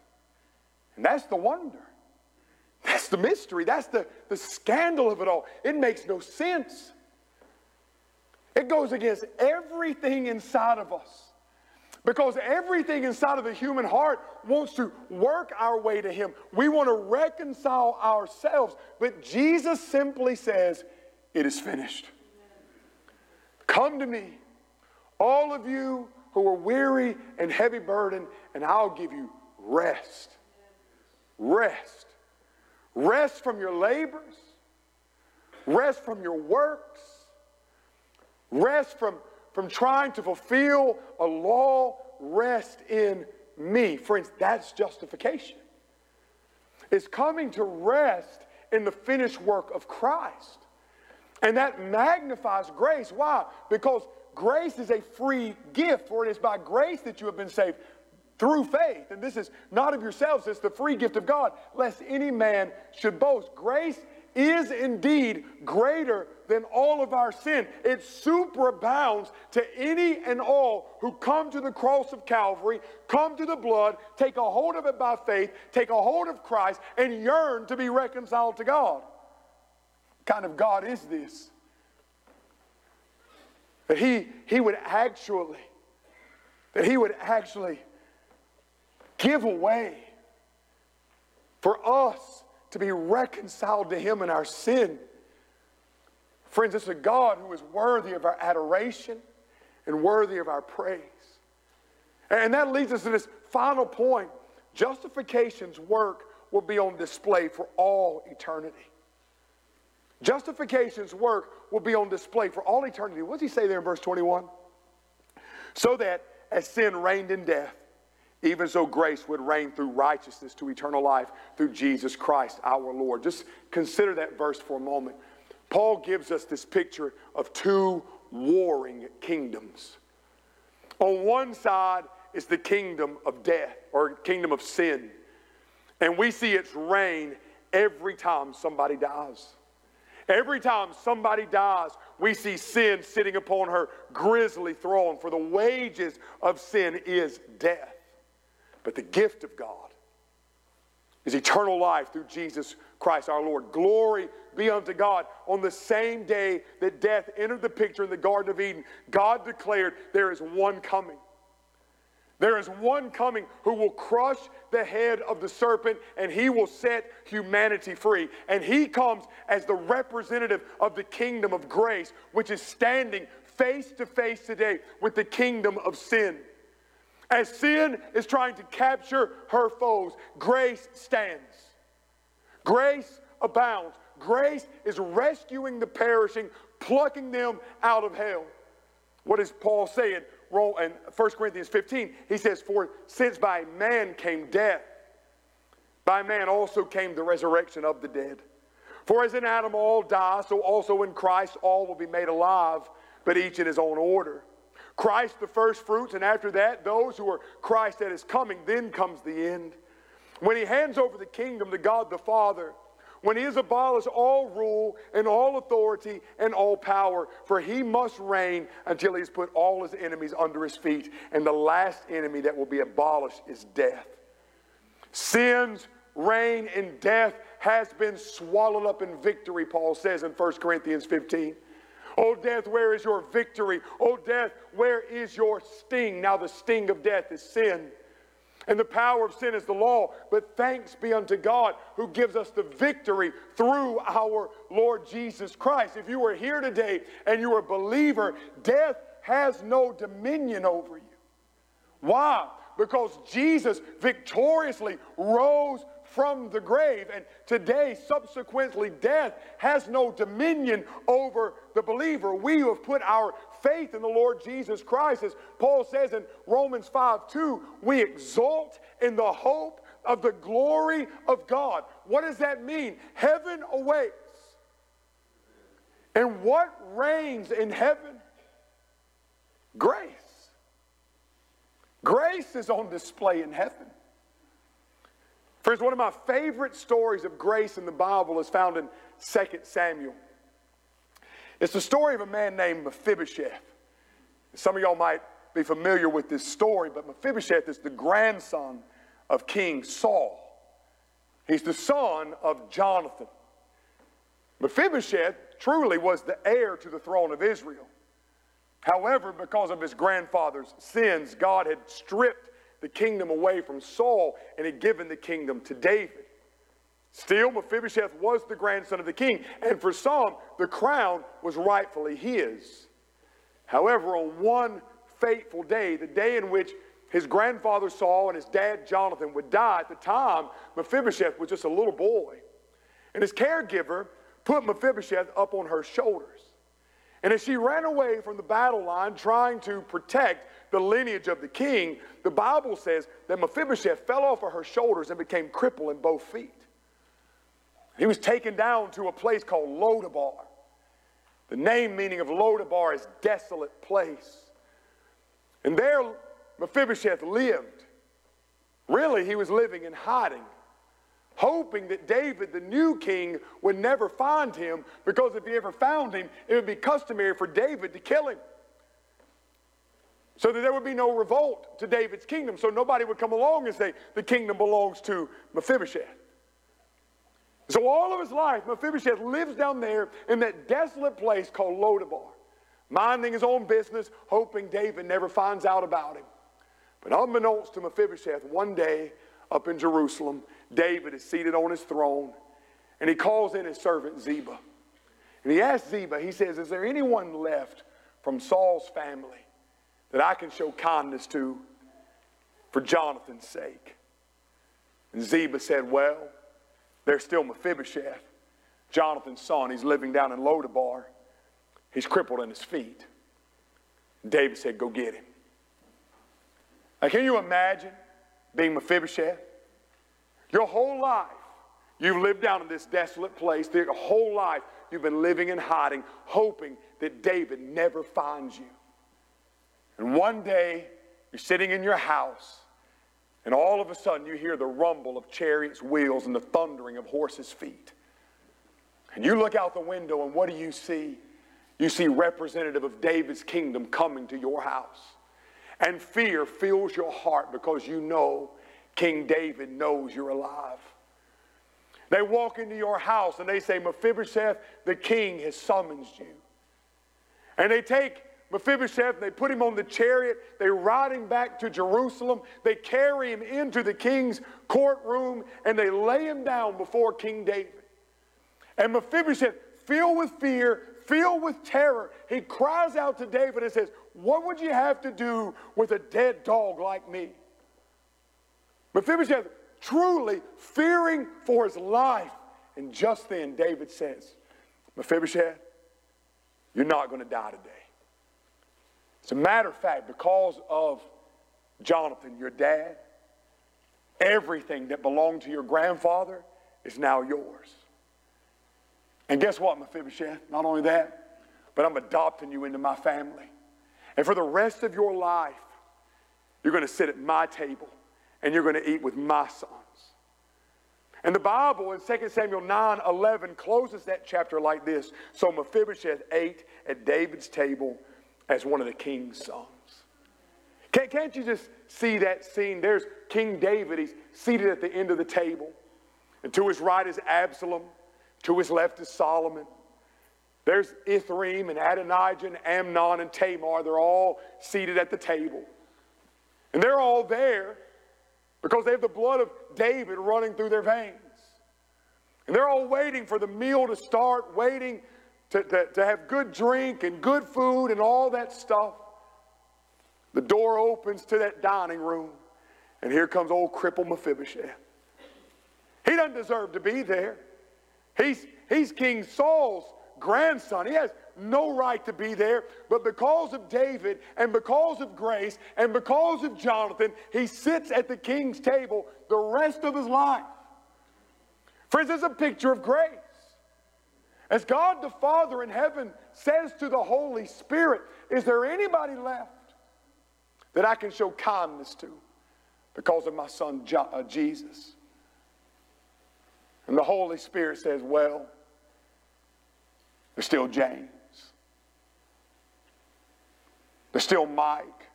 And that's the wonder. That's the mystery. That's the scandal of it all. It makes no sense. It goes against everything inside of us. Because everything inside of the human heart wants to work our way to him. We want to reconcile ourselves. But Jesus simply says, it is finished. Come to me, all of you who are weary and heavy burdened, and I'll give you rest. Rest. Rest from your labors. Rest from your works. Rest from trying to fulfill a law. Rest in me. Friends, that's justification. It's coming to rest in the finished work of Christ. And that magnifies grace. Why? Because grace is a free gift, for it is by grace that you have been saved through faith. And this is not of yourselves, it's the free gift of God, lest any man should boast. Grace is indeed greater than all of our sin. It superabounds to any and all who come to the cross of Calvary, come to the blood, take a hold of it by faith, take a hold of Christ, and yearn to be reconciled to God. What kind of God is this? That he would actually give away for us to be reconciled to him in our sin. Friends, it's a God who is worthy of our adoration and worthy of our praise. And that leads us to this final point. Justification's work will be on display for all eternity. Justification's work will be on display for all eternity. What does he say there in verse 21? So that as sin reigned in death, even so grace would reign through righteousness to eternal life through Jesus Christ our Lord. Just consider that verse for a moment. Paul gives us this picture of two warring kingdoms. On one side is the kingdom of death, or kingdom of sin. And we see its reign every time somebody dies. Every time somebody dies, we see sin sitting upon her grisly throne, for the wages of sin is death. But the gift of God is eternal life through Jesus Christ our Lord. Glory be unto God. On the same day that death entered the picture in the Garden of Eden, God declared there is one coming. There is one coming who will crush the head of the serpent, and he will set humanity free. And he comes as the representative of the kingdom of grace, which is standing face to face today with the kingdom of sin. As sin is trying to capture her foes, grace stands. Grace abounds. Grace is rescuing the perishing, plucking them out of hell. What is Paul saying? In 1 Corinthians 15, he says, "For since by man came death, by man also came the resurrection of the dead. For as in Adam all die, so also in Christ all will be made alive, but each in his own order. Christ the first fruits, and after that, those who are Christ at his coming, then comes the end. When he hands over the kingdom to God the Father, when he has abolished all rule and all authority and all power, for he must reign until he has put all his enemies under his feet. And the last enemy that will be abolished is death." Sin's reign in death has been swallowed up in victory, Paul says in 1 Corinthians 15. "O death, where is your victory? O death, where is your sting?" Now the sting of death is sin. And the power of sin is the law. But thanks be unto God who gives us the victory through our Lord Jesus Christ. If you are here today and you are a believer, death has no dominion over you. Why? Because Jesus victoriously rose from the grave. And today, subsequently, death has no dominion over the believer. We have put our faith in the Lord Jesus Christ. As Paul says in Romans 5:2, we exult in the hope of the glory of God. What does that mean? Heaven awaits. And what reigns in heaven? Grace. Grace is on display in heaven. Friends, one of my favorite stories of grace in the Bible is found in 2 Samuel. It's the story of a man named Mephibosheth. Some of y'all might be familiar with this story, but Mephibosheth is the grandson of King Saul. He's the son of Jonathan. Mephibosheth truly was the heir to the throne of Israel. However, because of his grandfather's sins, God had stripped the kingdom away from Saul and had given the kingdom to David. Still, Mephibosheth was the grandson of the king, and for some, the crown was rightfully his. However, on one fateful day, the day in which his grandfather Saul and his dad Jonathan would die, at the time, Mephibosheth was just a little boy. And his caregiver put Mephibosheth up on her shoulders. And as she ran away from the battle line trying to protect the lineage of the king, the Bible says that Mephibosheth fell off of her shoulders and became crippled in both feet. He was taken down to a place called Lodabar. The name meaning of Lodabar is desolate place. And there Mephibosheth lived. Really, he was living in hiding, hoping that David, the new king, would never find him, because if he ever found him, it would be customary for David to kill him, so that there would be no revolt to David's kingdom, so nobody would come along and say, the kingdom belongs to Mephibosheth. So all of his life, Mephibosheth lives down there in that desolate place called Lodabar, minding his own business, hoping David never finds out about him. But unbeknownst to Mephibosheth, one day up in Jerusalem, David is seated on his throne, and he calls in his servant Ziba. And he asks Ziba, he says, "Is there anyone left from Saul's family that I can show kindness to for Jonathan's sake?" And Ziba said, "Well, there's still Mephibosheth, Jonathan's son. He's living down in Lodabar. He's crippled in his feet." And David said, "Go get him." Now, can you imagine being Mephibosheth? Your whole life, you've lived down in this desolate place. Your whole life, you've been living in hiding, hoping that David never finds you. And one day, you're sitting in your house, and all of a sudden, you hear the rumble of chariots' wheels and the thundering of horses' feet. And you look out the window, and what do you see? You see representative of David's kingdom coming to your house. And fear fills your heart, because you know King David knows you're alive. They walk into your house, and they say, "Mephibosheth, the king has summoned you." And they take Mephibosheth, they put him on the chariot, they ride him back to Jerusalem, they carry him into the king's courtroom, and they lay him down before King David. And Mephibosheth, filled with fear, filled with terror, he cries out to David and says, what would you have to do with a dead dog like me? Mephibosheth, truly fearing for his life. And just then, David says, Mephibosheth, you're not going to die today. As a matter of fact, because of Jonathan, your dad, everything that belonged to your grandfather is now yours. And guess what, Mephibosheth? Not only that, but I'm adopting you into my family. And for the rest of your life, you're going to sit at my table and you're going to eat with my sons. And the Bible in 2 Samuel 9:11 closes that chapter like this. So Mephibosheth ate at David's table as one of the king's sons. Can't you just see that scene? There's King David. He's seated at the end of the table. And to his right is Absalom. To his left is Solomon. There's Ithream and Adonijah and Amnon and Tamar. They're all seated at the table. And they're all there because they have the blood of David running through their veins. And they're all waiting for the meal to start, waiting to have good drink and good food and all that stuff. The door opens to that dining room, and here comes old crippled Mephibosheth. He doesn't deserve to be there. He's King Saul's grandson. He has no right to be there, but because of David and because of grace and because of Jonathan, he sits at the king's table the rest of his life. Friends, it's a picture of grace. As God the Father in heaven says to the Holy Spirit, is there anybody left that I can show kindness to because of my son Jesus? And the Holy Spirit says, well, there's still James. There's still Mike.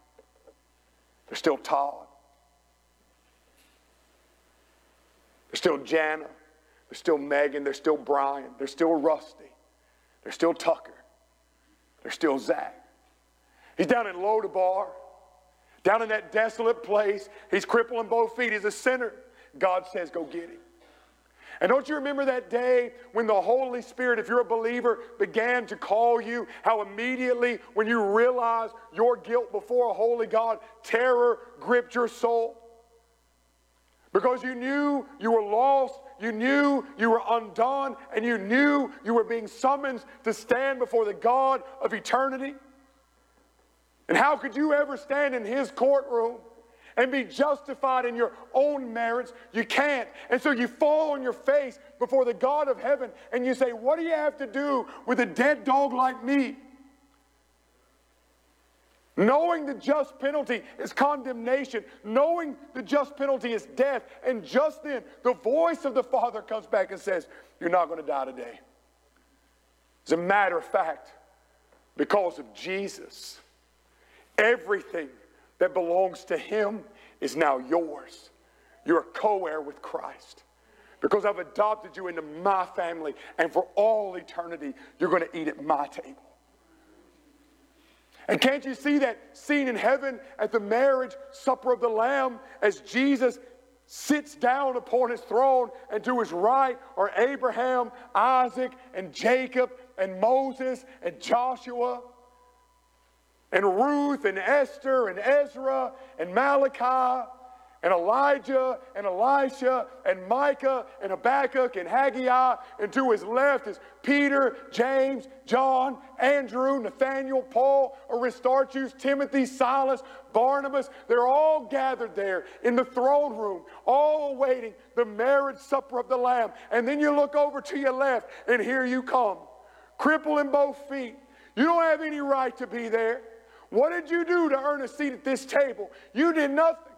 There's still Todd. There's still Jana. There's still Megan. There's still Brian. There's still Rusty. There's still Tucker. There's still Zach. He's down in Lodabar. Down in that desolate place, he's crippling both feet. He's a sinner. God says, go get him. And don't you remember that day when the Holy Spirit, if you're a believer, began to call you, how immediately when you realized your guilt before a holy God, terror gripped your soul? Because you knew you were lost, you knew you were undone, and you knew you were being summoned to stand before the God of eternity. And how could you ever stand in his courtroom and be justified in your own merits? You can't. And so you fall on your face before the God of heaven and you say, what do you have to do with a dead dog like me? Knowing the just penalty is condemnation. Knowing the just penalty is death. And just then, the voice of the Father comes back and says, you're not going to die today. As a matter of fact, because of Jesus, everything that belongs to him is now yours. You're a co-heir with Christ. Because I've adopted you into my family, and for all eternity, you're going to eat at my table. And can't you see that scene in heaven at the marriage supper of the Lamb as Jesus sits down upon his throne, and to his right are Abraham, Isaac, and Jacob, and Moses, and Joshua, and Ruth, and Esther, and Ezra, and Malachi, and Elijah, and Elisha, and Micah, and Habakkuk, and Haggai, and to his left is Peter, James, John, Andrew, Nathaniel, Paul, Aristarchus, Timothy, Silas, Barnabas. They're all gathered there in the throne room, all awaiting the marriage supper of the Lamb. And then you look over to your left, and here you come, crippled in both feet. You don't have any right to be there. What did you do to earn a seat at this table? You did nothing.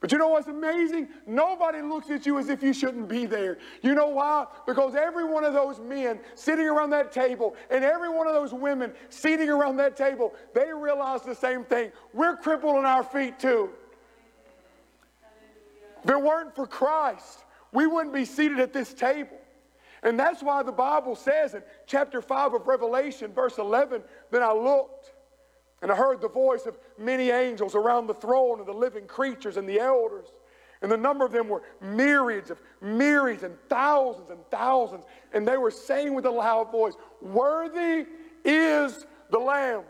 But you know what's amazing? Nobody looks at you as if you shouldn't be there. You know why? Because every one of those men sitting around that table and every one of those women sitting around that table, they realize the same thing. We're crippled on our feet too. If it weren't for Christ, we wouldn't be seated at this table. And that's why the Bible says in chapter 5 of Revelation, verse 11, then I looked and I heard the voice of many angels around the throne of the living creatures and the elders. And the number of them were myriads of myriads and thousands and thousands. And they were saying with a loud voice, worthy is the Lamb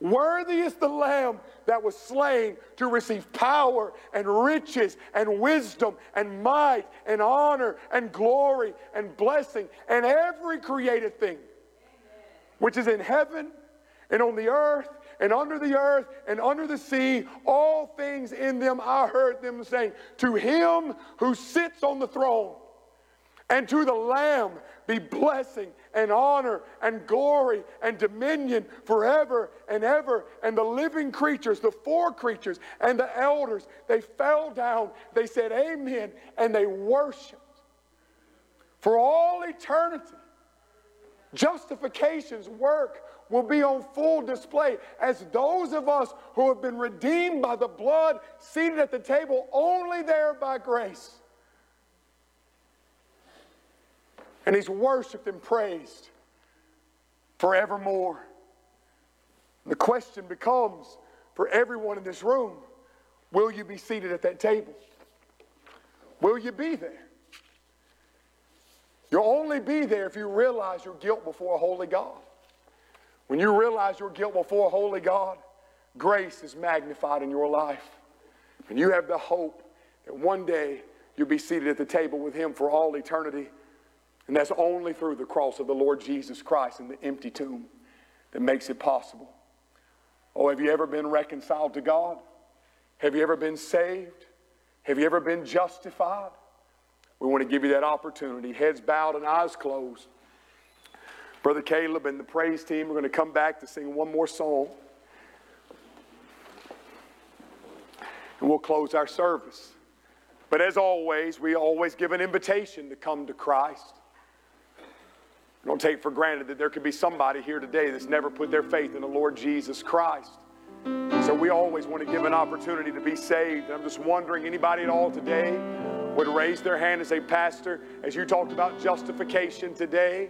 Worthy is the Lamb that was slain to receive power and riches and wisdom and might and honor and glory and blessing and every created thing, which is in heaven and on the earth and under the earth and under the sea, all things in them. I heard them saying, to him who sits on the throne and to the Lamb be blessing and honor and glory and dominion forever and ever. And the living creatures, the four creatures and the elders, they fell down, they said amen, and they worshiped. For all eternity, justification's work will be on full display as those of us who have been redeemed by the blood, seated at the table only there by grace. And he's worshiped and praised forevermore. The question becomes for everyone in this room, will you be seated at that table? Will you be there? You'll only be there if you realize your guilt before a holy God. When you realize your guilt before a holy God, grace is magnified in your life. And you have the hope that one day you'll be seated at the table with him for all eternity. And that's only through the cross of the Lord Jesus Christ and the empty tomb that makes it possible. Oh, have you ever been reconciled to God? Have you ever been saved? Have you ever been justified? We want to give you that opportunity. Heads bowed and eyes closed. Brother Caleb and the praise team are going to come back to sing one more song. And we'll close our service. But as always, we always give an invitation to come to Christ. Don't take for granted that there could be somebody here today that's never put their faith in the Lord Jesus Christ. So we always want to give an opportunity to be saved. And I'm just wondering, anybody at all today would raise their hand and say, Pastor, as you talked about justification today,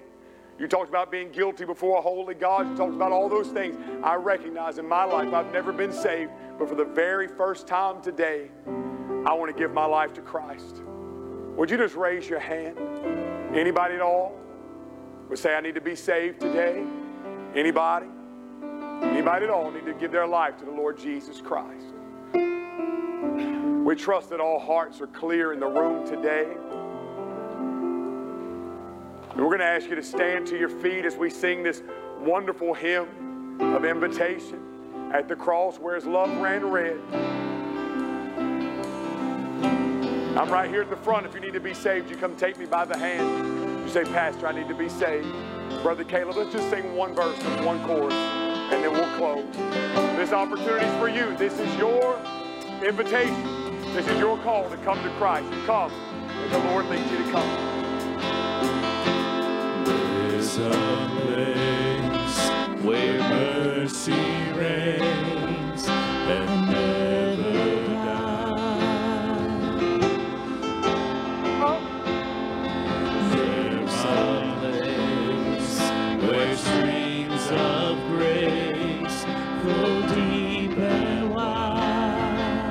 you talked about being guilty before a holy God, you talked about all those things. I recognize in my life I've never been saved, but for the very first time today, I want to give my life to Christ. Would you just raise your hand? Anybody at all would say, I need to be saved today? Anybody? Anybody at all need to give their life to the Lord Jesus Christ? We trust that all hearts are clear in the room today. And we're going to ask you to stand to your feet as we sing this wonderful hymn of invitation, At the Cross Where His Love Ran Red. I'm right here at the front. If you need to be saved, you come take me by the hand. You say, Pastor, I need to be saved. Brother Caleb, let's just sing one verse and one chorus, and then we'll close. This opportunity is for you. This is your invitation. This is your call to come to Christ. You come, and the Lord leads you to come. There's a place where mercy reigns and never streams of grace flow deep and wide,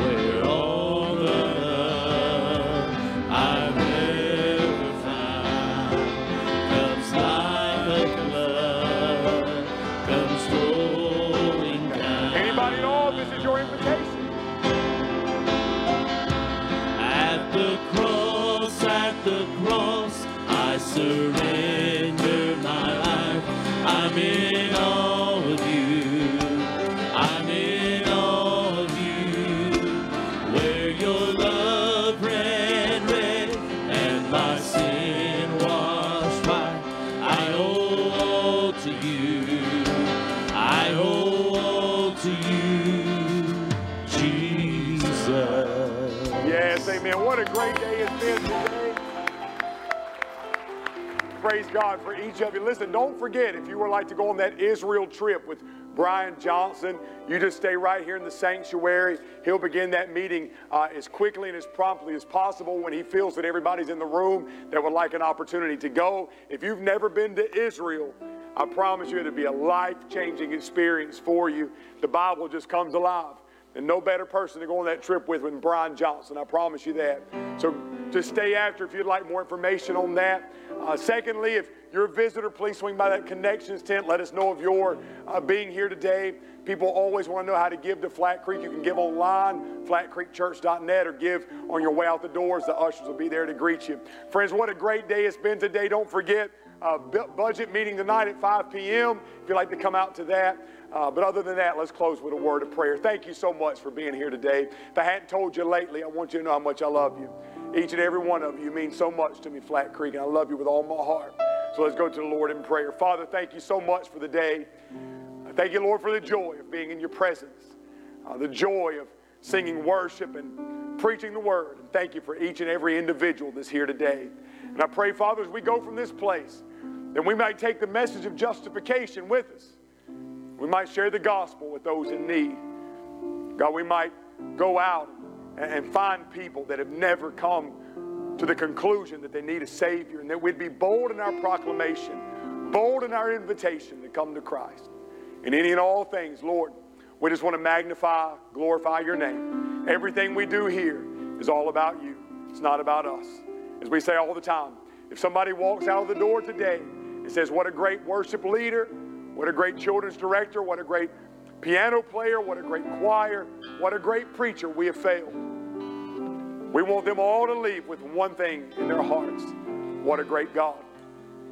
where all the love I've ever found comes like a flood, comes rolling down. Anybody at all, this is your invitation. At the cross, at the cross, I surrender my life. I'm in awe of you. I'm in awe of you. Where your love ran red and my sin washed white, I owe all to you. I owe all to you, Jesus. Yes, amen. What a great day it's been today. Praise God for each of you. Listen, don't forget, if you would like to go on that Israel trip with Brian Johnson, you just stay right here in the sanctuary. He'll begin that meeting as quickly and as promptly as possible when he feels that everybody's in the room that would like an opportunity to go. If you've never been to Israel, I promise you it'll be a life-changing experience for you. The Bible just comes alive. And no better person to go on that trip with than Brian Johnson. I promise you that. So just stay after if you'd like more information on that. Secondly, if you're a visitor, please swing by that Connections tent. Let us know of your being here today. People always want to know how to give to Flat Creek. You can give online, FlatCreekChurch.net, or give on your way out the doors. The ushers will be there to greet you. Friends, what a great day it's been today. Don't forget, budget meeting tonight at 5 p.m. if you'd like to come out to that. But other than that, let's close with a word of prayer. Thank you so much for being here today. If I hadn't told you lately, I want you to know how much I love you. Each and every one of you means so much to me, Flat Creek, and I love you with all my heart. So let's go to the Lord in prayer. Father, thank you so much for the day. Thank you, Lord, for the joy of being in your presence, the joy of singing worship and preaching the word. And thank you for each and every individual that's here today. And I pray, Father, as we go from this place, that we might take the message of justification with us. We might share the gospel with those in need. God, we might go out and find people that have never come to the conclusion that they need a Savior, and that we'd be bold in our proclamation, bold in our invitation to come to Christ. In any and all things, Lord, we just want to magnify, glorify your name. Everything we do here is all about you. It's not about us. As we say all the time, if somebody walks out of the door today and says, what a great worship leader, what a great children's director, what a great piano player, what a great choir, what a great preacher, we have failed. We want them all to leave with one thing in their hearts: what a great God.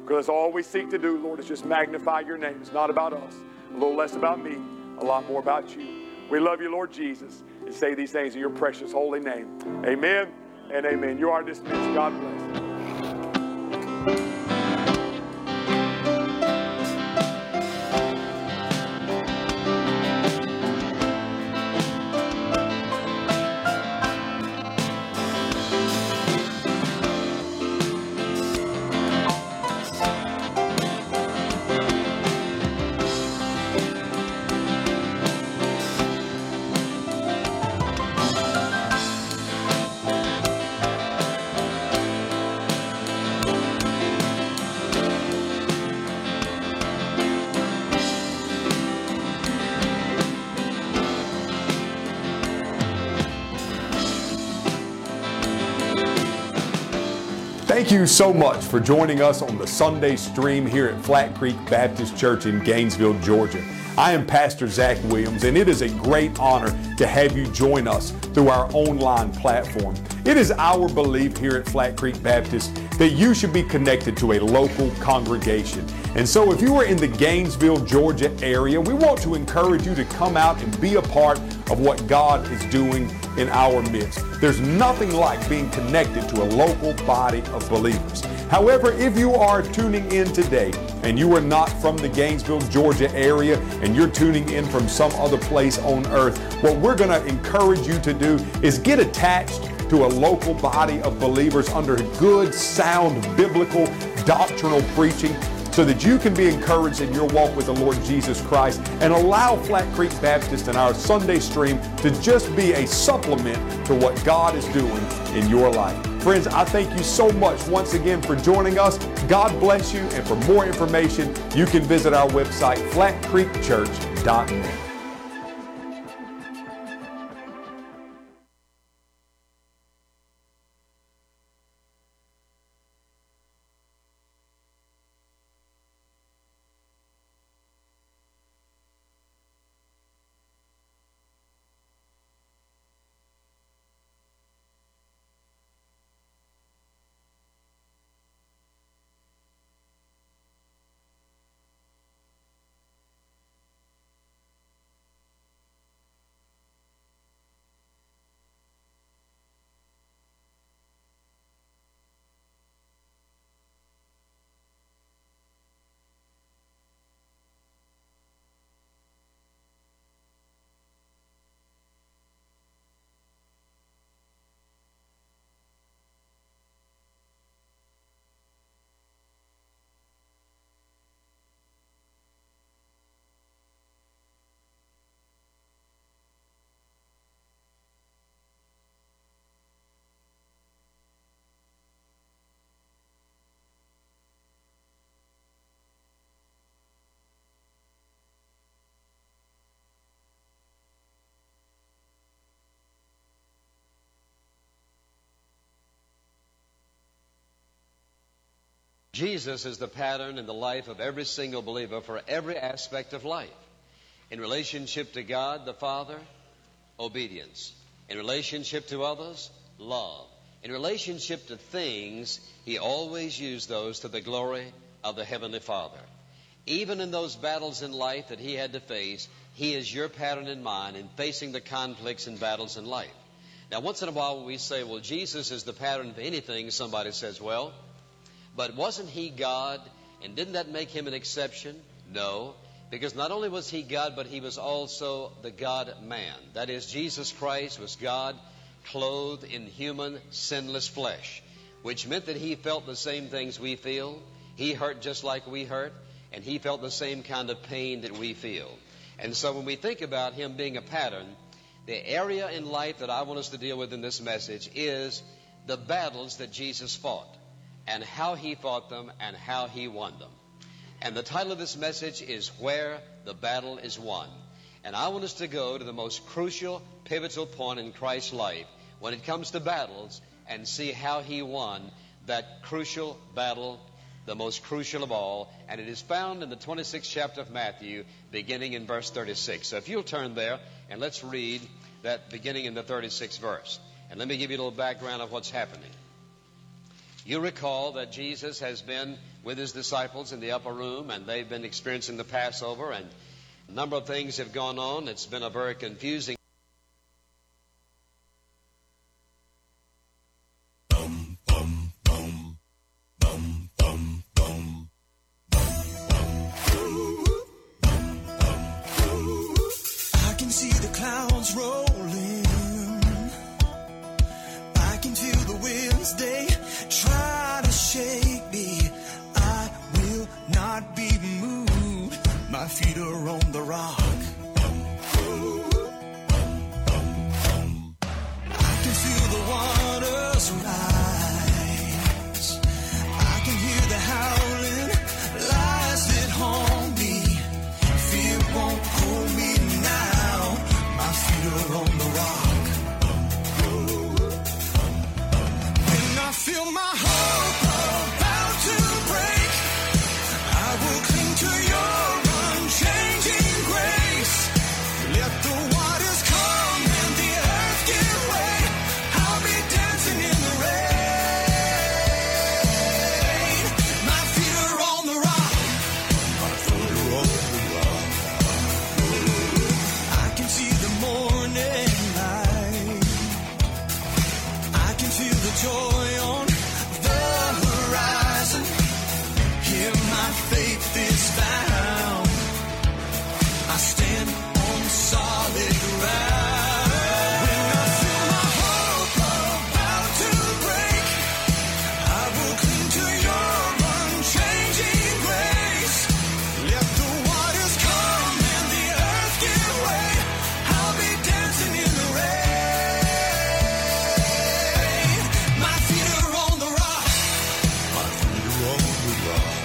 Because all we seek to do, Lord, is just magnify your name. It's not about us, a little less about me, a lot more about you. We love you, Lord Jesus, and say these things in your precious holy name. Amen and amen. You are dismissed. God bless you. Thank you so much for joining us on the Sunday stream here at Flat Creek Baptist Church in Gainesville, Georgia. I am Pastor Zach Williams, and it is a great honor to have you join us through our online platform. It is our belief here at Flat Creek Baptist that you should be connected to a local congregation. And so if you are in the Gainesville, Georgia area, we want to encourage you to come out and be a part of what God is doing in our midst. There's nothing like being connected to a local body of believers. However, if you are tuning in today and you are not from the Gainesville, Georgia area, and you're tuning in from some other place on earth, what we're going to encourage you to do is get attached to a local body of believers under good, sound, biblical, doctrinal preaching, so that you can be encouraged in your walk with the Lord Jesus Christ, and allow Flat Creek Baptist and our Sunday stream to just be a supplement to what God is doing in your life. Friends, I thank you so much once again for joining us. God bless you, and for more information, you can visit our website, FlatCreekChurch.net. Jesus is the pattern in the life of every single believer for every aspect of life. In relationship to God the Father, obedience. In relationship to others, love. In relationship to things, he always used those to the glory of the Heavenly Father. Even in those battles in life that he had to face, he is your pattern in mind in facing the conflicts and battles in life. Now, once in a while we say, well, Jesus is the pattern for anything. Somebody says, well, but wasn't he God? And didn't that make him an exception? No, because not only was he God, but he was also the God-man. That is, Jesus Christ was God clothed in human, sinless flesh, which meant that he felt the same things we feel. He hurt just like we hurt, and he felt the same kind of pain that we feel. And so when we think about him being a pattern, the area in life that I want us to deal with in this message is the battles that Jesus fought, and how he fought them, and how he won them. And the title of this message is Where the Battle is Won. And I want us to go to the most crucial, pivotal point in Christ's life when it comes to battles and see how he won that crucial battle, the most crucial of all. And it is found in the 26th chapter of Matthew, beginning in verse 36. So if you'll turn there, and let's read that beginning in the 36th verse. And let me give you a little background of what's happening. You recall that Jesus has been with his disciples in the upper room, and they've been experiencing the Passover, and a number of things have gone on. It's been a very confusing. Boom, boom, boom. Boom, boom, boom. I can see the clouds rolling. I can feel the winds, they try to shake me. I will not be moved. My feet are on the rock. I can feel the waters rise. I can hear the howling lies that haunt me. Fear won't hold me now. My feet are on the rock. When I feel my hope about to break, I will cling to your unchanging grace. Let the waters come and the earth give way. I'll be dancing in the rain. My feet are on the rock. I can see the morning light. I can feel the joy on the horizon. Here my faith is found. I stand on solid ground. When I feel my hope about to break, I will cling to your unchanging grace. Let the waters come and the earth give way. I'll be dancing in the rain. My feet are on the rock. My feet are on the rock.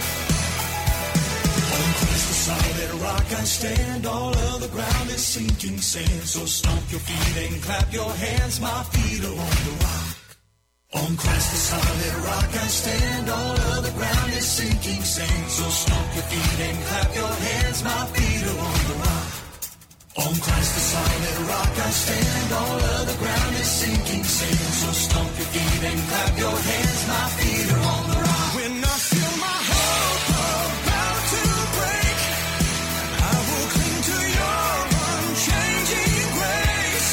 On Christ the solid rock I stand, all of the ground is sinking sand. So stomp your feet and clap your hands, my feet are on the rock. On Christ the solid rock I stand, all of the ground is sinking sand. So stomp your feet and clap your hands, my feet are on the rock. On Christ the solid rock I stand, all of the ground is sinking sand. So stomp your feet and clap your hands, my feet are on the rock. When I feel my hope about to break, I will cling to your unchanging grace.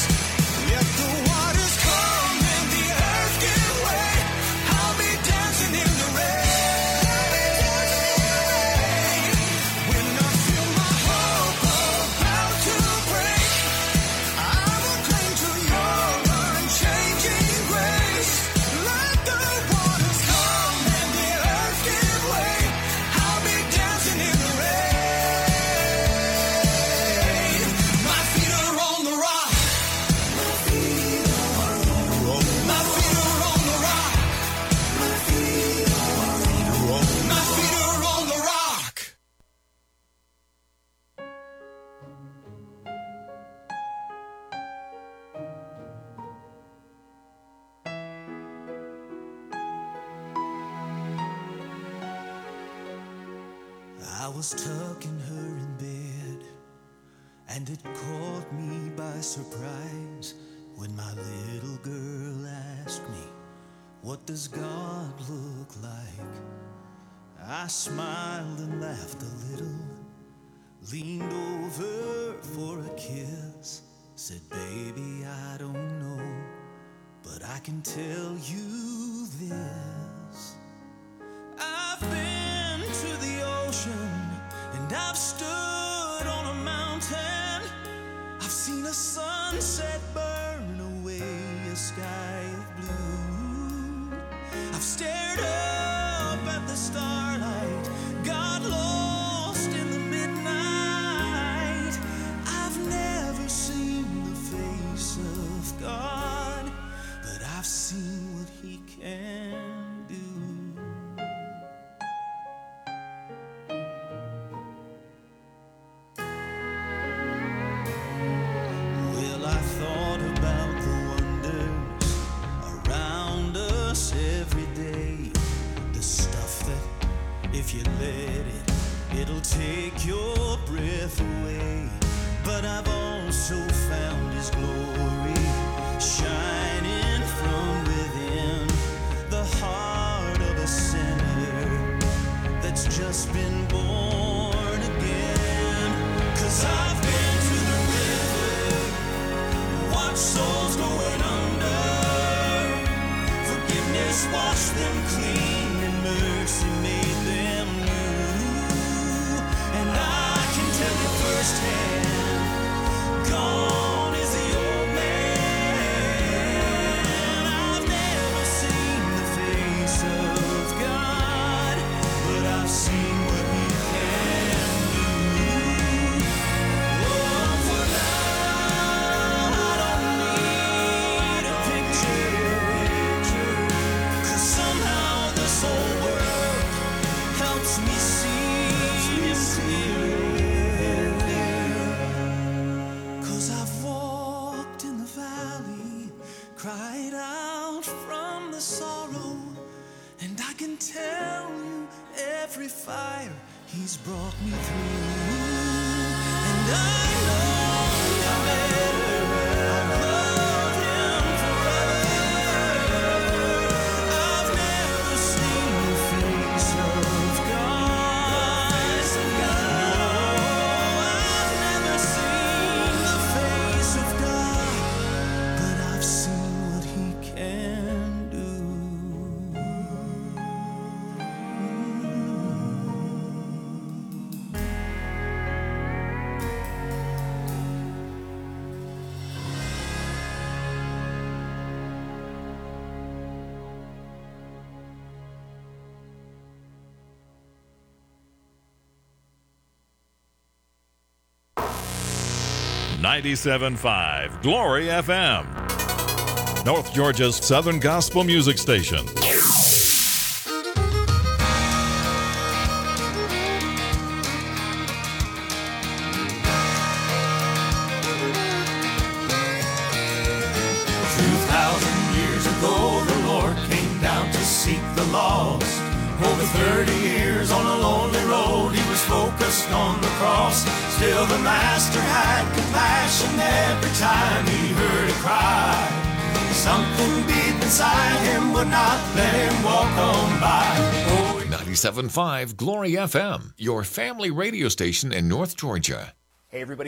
Let the waters come and the earth give way. I'll be dancing in the rain. When I feel my hope about to break, I will cling to your unchanging grace. Let the waters come and was tucking her in bed, and it caught me by surprise when my little girl asked me, "What does God look like?" I smiled and laughed a little, leaned over for a kiss, said, "Baby, I don't know, but I can tell you this. I've been to the ocean and I've stood on a mountain. I've seen a sunset burn away a sky of blue. I've stared up at the starlight, got lost in the midnight. I've never seen the face of God, but I've seen what He can do." If you let it, it'll take your breath away. But I've also found His glory shining from within the heart of a sinner that's just been born again. 'Cause I've been to the river, watched souls going under. Forgiveness washed them clean and mercy made them new. And I can tell you firsthand, gone is the old man. I've never seen the face of God, but I've seen what He can do. Oh, for now I don't need a picture, 'cause somehow this whole world helps me see Him clear. 'Cause I've walked in the valley, cried out from the sorrow, and I can tell you every fire He's brought me through. And I know I'm better, I'll love Him forever. I've never seen the face of God. No, I've never seen the face of God, but I've seen what He can do. '97.5 Glory FM, North Georgia's Southern Gospel music station. Still the Master had compassion every time He heard a cry. Something deep inside Him would not let Him walk on by. Oh, 97.5 Glory FM, your family radio station in North Georgia. Hey, everybody.